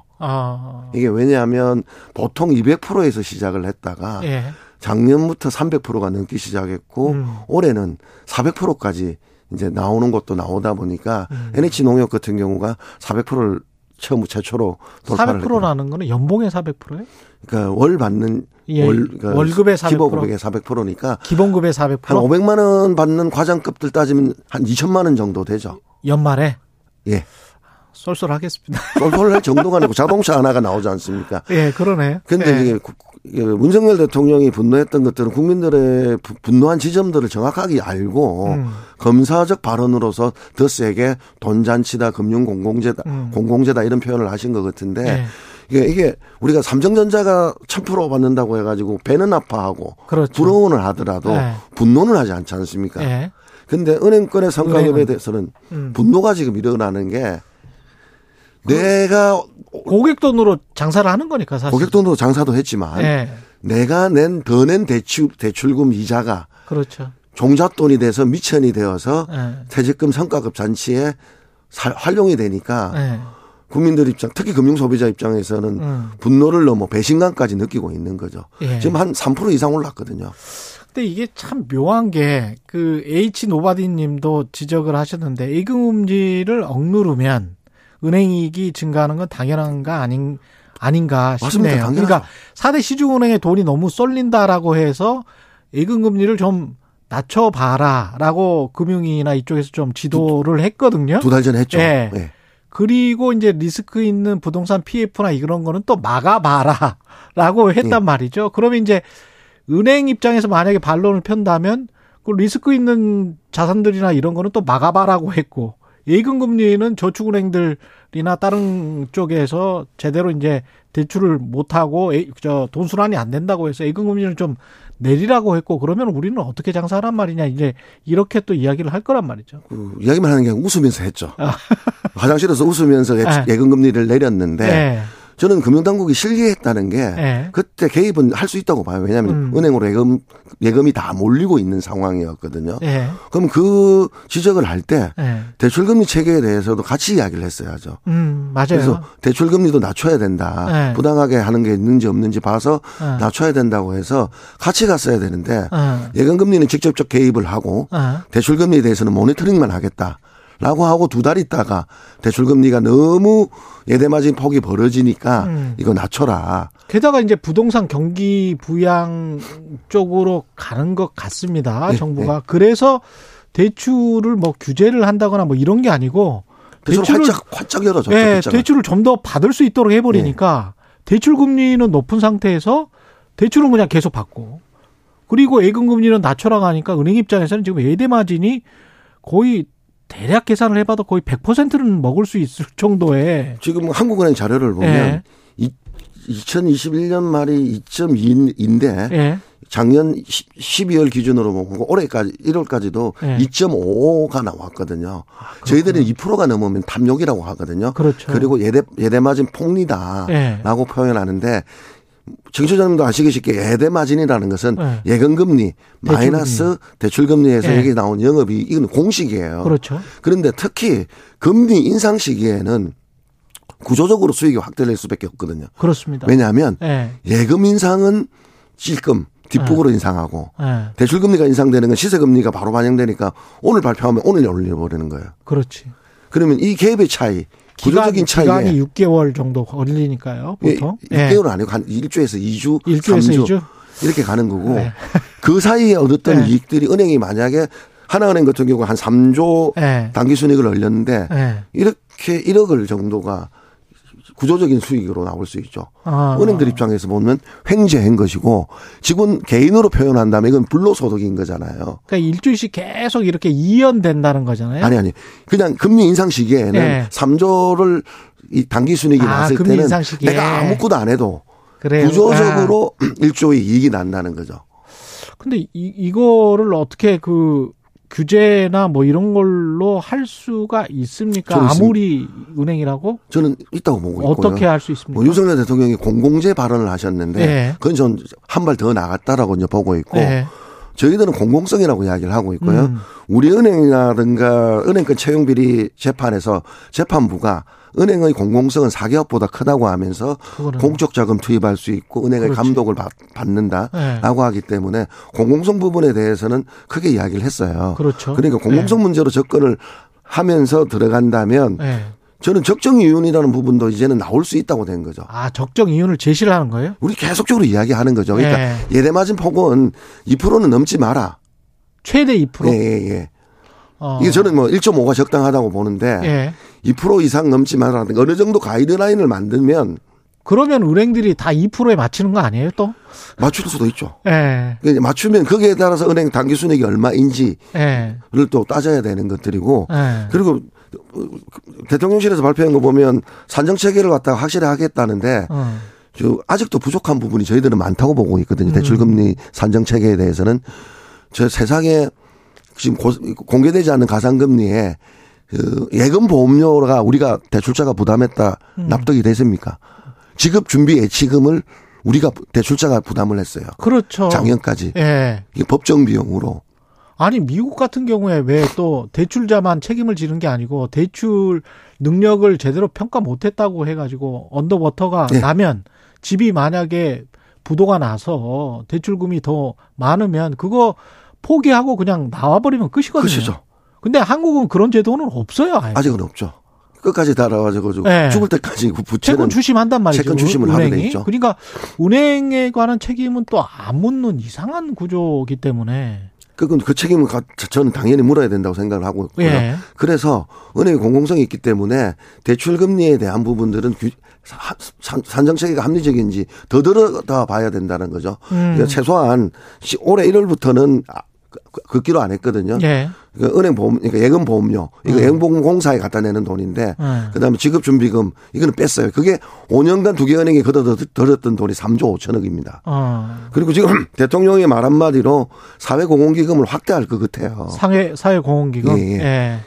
이게 왜냐하면 보통 200%에서 시작을 했다가 예. 작년부터 300%가 넘기 시작했고 올해는 400%까지 이제 나오는 것도 나오다 보니까 NH농협 같은 경우가 400%를 처음 최초로 돌파를 400%라는 거는 연봉의 400%예요? 그러니까 월 받는 예, 그러니까 월급의 400%. 기본급의 400%니까. 기본급의 400%. 한 500만 원 받는 과장급들 따지면 한 2천만 원 정도 되죠. 연말에? 예. 쏠쏠하겠습니다. 쏠쏠할 정도가 아니고 자동차 하나가 나오지 않습니까? 예, 그러네. 그런데 예. 문정열 대통령이 분노했던 것들은 국민들의 분노한 지점들을 정확하게 알고 검사적 발언으로서 더 세게 돈잔치다, 금융공공재다, 공공재다 이런 표현을 하신 것 같은데 예. 이게 우리가 삼성전자가 1000% 받는다고 해가지고 배는 아파하고 그렇죠. 부러워는 하더라도 네. 분노는 하지 않지 않습니까? 그런데 네. 은행권의 성과급에 대해서는 분노가 지금 일어나는 게 내가 고객 돈으로 장사를 하는 거니까 사실. 고객 돈으로 장사도 했지만 네. 내가 더 낸 대출금 이자가 그렇죠. 종잣돈이 돼서 미천이 되어서 네. 퇴직금 성과급 잔치에 활용이 되니까 네. 국민들 입장, 특히 금융소비자 입장에서는 분노를 넘어 배신감까지 느끼고 있는 거죠. 예. 지금 한 3% 이상 올랐거든요. 근데 이게 참 묘한 게 그 H노바디 님도 지적을 하셨는데 예금금리를 억누르면 은행이익이 증가하는 건 당연한가 아닌가 싶네요. 맞습니다. 그러니까 4대 시중은행의 돈이 너무 쏠린다라고 해서 예금금리를 좀 낮춰봐라라고 금융위나 이쪽에서 좀 지도를 했거든요. 2달 전에 했죠. 예. 예. 그리고 이제 리스크 있는 부동산 PF나 이런 거는 또 막아봐라 라고 했단 말이죠. 그러면 이제 은행 입장에서 만약에 반론을 편다면 그 리스크 있는 자산들이나 이런 거는 또 막아봐라고 했고 예금금리는 저축은행들이나 다른 쪽에서 제대로 이제 대출을 못하고 돈순환이 안 된다고 해서 예금금리를 좀 내리라고 했고 그러면 우리는 어떻게 장사하란 말이냐 이제 이렇게 또 이야기를 할 거란 말이죠. 그 이야기만 하는 게 웃으면서 했죠. 화장실에서 웃으면서 예금금리를 내렸는데 네. 저는 금융당국이 실리했다는 게 네. 그때 개입은 할 수 있다고 봐요. 왜냐하면 은행으로 예금이 다 몰리고 있는 상황이었거든요. 네. 그럼 그 지적을 할 때 네. 대출금리 체계에 대해서도 같이 이야기를 했어야죠. 맞아요. 그래서 대출금리도 낮춰야 된다. 네. 부당하게 하는 게 있는지 없는지 봐서 네. 낮춰야 된다고 해서 같이 갔어야 되는데 네. 예금금리는 직접적 개입을 하고 네. 대출금리에 대해서는 모니터링만 하겠다. 라고 하고 2달 있다가 대출금리가 너무 예대마진 폭이 벌어지니까 이거 낮춰라. 게다가 이제 부동산 경기 부양 쪽으로 가는 것 같습니다. 네, 정부가. 네. 그래서 대출을 뭐 규제를 한다거나 뭐 이런 게 아니고. 대출을 활짝 열어줘. 네. 활짝. 대출을 좀 더 받을 수 있도록 해버리니까 네. 대출금리는 높은 상태에서 대출은 그냥 계속 받고. 그리고 예금금리는 낮춰라 가니까 은행 입장에서는 지금 예대마진이 거의 대략 계산을 해봐도 거의 100%는 먹을 수 있을 정도의. 지금 한국은행 자료를 보면 예. 2021년 말이 2.2인데 예. 작년 12월 기준으로 보고 올해까지 1월까지도 예. 2.5가 나왔거든요. 아, 저희들은 2%가 넘으면 탐욕이라고 하거든요. 그렇죠. 그리고 예대마진 폭리다라고 예. 표현하는데 정치자님도 아시기 쉽게 예대마진이라는 것은 네. 예금금리 마이너스 대출금리에서 네. 여기 나온 영업이 이건 공식이에요. 그렇죠. 그런데 특히 금리 인상 시기에는 구조적으로 수익이 확대될 수밖에 없거든요. 그렇습니다. 왜냐하면 네. 예금 인상은 찔끔 뒷북으로 인상하고 대출금리가 인상되는 건 시세금리가 바로 반영되니까 오늘 발표하면 오늘 올려버리는 거예요. 그렇지. 그러면 이 갭의 차이, 구조적인 차이에. 기간이 6개월 정도 걸리니까요, 보통. 6개월은 아니고 한 1주에서 2주, 1주에서 3주. 2주? 이렇게 가는 거고 그 사이에 얻었던 이익들이 은행이 만약에 하나은행 같은 경우 한 3조 당기순이익을 올렸는데 이렇게 1억을 정도가 구조적인 수익으로 나올 수 있죠. 아. 은행들 입장에서 보면 횡재한 것이고 지금 개인으로 표현한다면 이건 불로소득인 거잖아요. 그러니까 일주일씩 계속 이렇게 이연된다는 거잖아요. 아니. 그냥 금리 인상 시기에는 3조를 이 당기순이익이 났을 때는 내가 아무것도 안 해도 그래요. 구조적으로 1조의 이익이 난다는 거죠. 근데 이거를 어떻게 그 규제나 뭐 이런 걸로 할 수가 있습니까? 아무리 은행이라고? 저는 있다고 보고 있고요. 어떻게 할 수 있습니까? 뭐 윤석열 대통령이 공공재 발언을 하셨는데 그건 전 한 발 더 나갔다라고 이제 보고 있고 저희들은 공공성이라고 이야기를 하고 있고요. 우리은행이라든가 은행권 채용비리 재판에서 재판부가 은행의 공공성은 사기업보다 크다고 하면서 공적 자금 투입할 수 있고 은행의 그렇지. 감독을 받는다라고 하기 때문에 공공성 부분에 대해서는 크게 이야기를 했어요. 그렇죠. 그러니까 공공성 문제로 접근을 하면서 들어간다면 저는 적정 이윤이라는 부분도 이제는 나올 수 있다고 된 거죠. 아, 적정 이윤을 제시를 하는 거예요? 우리 계속적으로 이야기하는 거죠. 그러니까 예대마진 폭은 2%는 넘지 마라. 최대 2%? 예. 이게 저는 뭐 1.5가 적당하다고 보는데 2% 이상 넘지 말라든가 어느 정도 가이드라인을 만들면 그러면 은행들이 다 2%에 맞추는 거 아니에요 또? 맞출 수도 있죠. 맞추면 거기에 따라서 은행 당기순이익이 얼마인지를 또 따져야 되는 것들이고 그리고 대통령실에서 발표한 거 보면 산정체계를 갖다가 확실히 하겠다는데 아직도 부족한 부분이 저희들은 많다고 보고 있거든요. 대출금리 산정체계에 대해서는 저 세상에 지금 공개되지 않은 가상금리에 그 예금 보험료가 우리가 대출자가 부담했다 납득이 되십니까? 지급 준비 예치금을 우리가 대출자가 부담을 했어요. 그렇죠. 작년까지. 이게 법정 비용으로. 아니 미국 같은 경우에 왜 또 대출자만 책임을 지는 게 아니고 대출 능력을 제대로 평가 못했다고 해가지고 언더워터가 나면 집이 만약에 부도가 나서 대출금이 더 많으면 그거 포기하고 그냥 나와버리면 끝이거든요. 끝이죠. 근데 한국은 그런 제도는 없어요. 아직은 없죠. 끝까지 달아가지고 죽을 때까지 부채는 채권 추심한단 말이죠. 채권 추심을 하게 돼 있죠. 그러니까 은행에 관한 책임은 또 안 묻는 이상한 구조이기 때문에 그건 그 책임은 저는 당연히 물어야 된다고 생각을 하고 있고요. 그래서 은행의 공공성이 있기 때문에 대출 금리에 대한 부분들은 산정체계가 합리적인지 더 들어다 봐야 된다는 거죠. 그러니까 최소한 올해 1월부터는 긋기로 안 했거든요. 그러니까 은행 보험, 그러니까 예금 보험료, 이거 예금보험공사에 갖다 내는 돈인데, 그다음에 지급준비금 이거는 뺐어요. 그게 5년간 두 개 은행이 걷어들였던 돈이 3조 5천억입니다. 그리고 지금 대통령의 말 한마디로 사회공헌기금을 확대할 것 같아요. 사회공헌기금.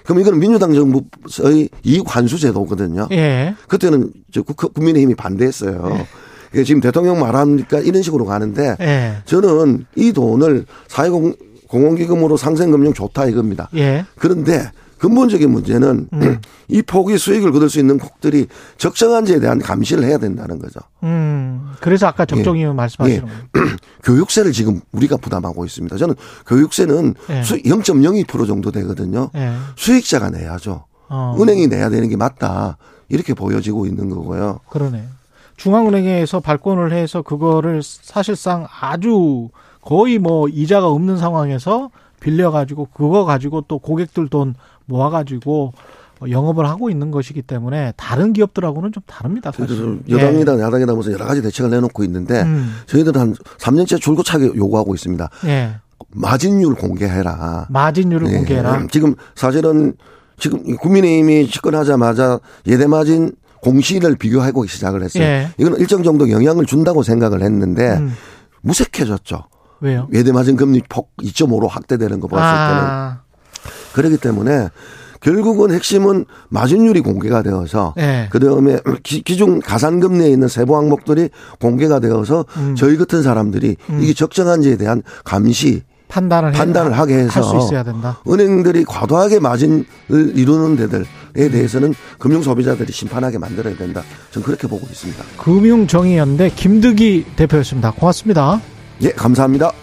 그럼 이거는 민주당 정부의 이익환수제도거든요. 그때는 국민의힘이 반대했어요. 지금 대통령 말하니까 이런 식으로 가는데, 저는 이 돈을 공공기금으로 상생금융 좋다 이겁니다. 그런데 근본적인 문제는 이 폭이 수익을 거둘 수 있는 폭들이 적정한지에 대한 감시를 해야 된다는 거죠. 그래서 아까 적정이면 말씀하시는 거예요. 교육세를 지금 우리가 부담하고 있습니다. 저는 교육세는 0.02% 정도 되거든요. 수익자가 내야죠. 은행이 내야 되는 게 맞다. 이렇게 보여지고 있는 거고요. 그러네. 중앙은행에서 발권을 해서 그거를 사실상 아주 거의 뭐 이자가 없는 상황에서 빌려가지고 그거 가지고 또 고객들 돈 모아가지고 영업을 하고 있는 것이기 때문에 다른 기업들하고는 좀 다릅니다. 사실. 여당이다 야당이다 무슨 여러 가지 대책을 내놓고 있는데 저희들은 한 3년째 줄고차게 요구하고 있습니다. 마진율 공개해라. 마진율을 공개해라. 지금 사실은 지금 국민의힘이 집권하자마자 예대마진 공시를 비교하고 시작을 했어요. 이건 일정 정도 영향을 준다고 생각을 했는데 무색해졌죠. 왜요? 예대마진 금리 폭 2.5로 확대되는 거 봤을 때는. 그렇기 때문에 결국은 핵심은 마진율이 공개가 되어서 그다음에 기준 가산금리에 있는 세부 항목들이 공개가 되어서 저희 같은 사람들이 이게 적정한지에 대한 감시 판단을 하게 해서 할 수 있어야 된다. 은행들이 과도하게 마진을 이루는 데들에 대해서는 금융소비자들이 심판하게 만들어야 된다. 저는 그렇게 보고 있습니다. 금융정의연대 김득희 대표였습니다. 고맙습니다. 예, 감사합니다.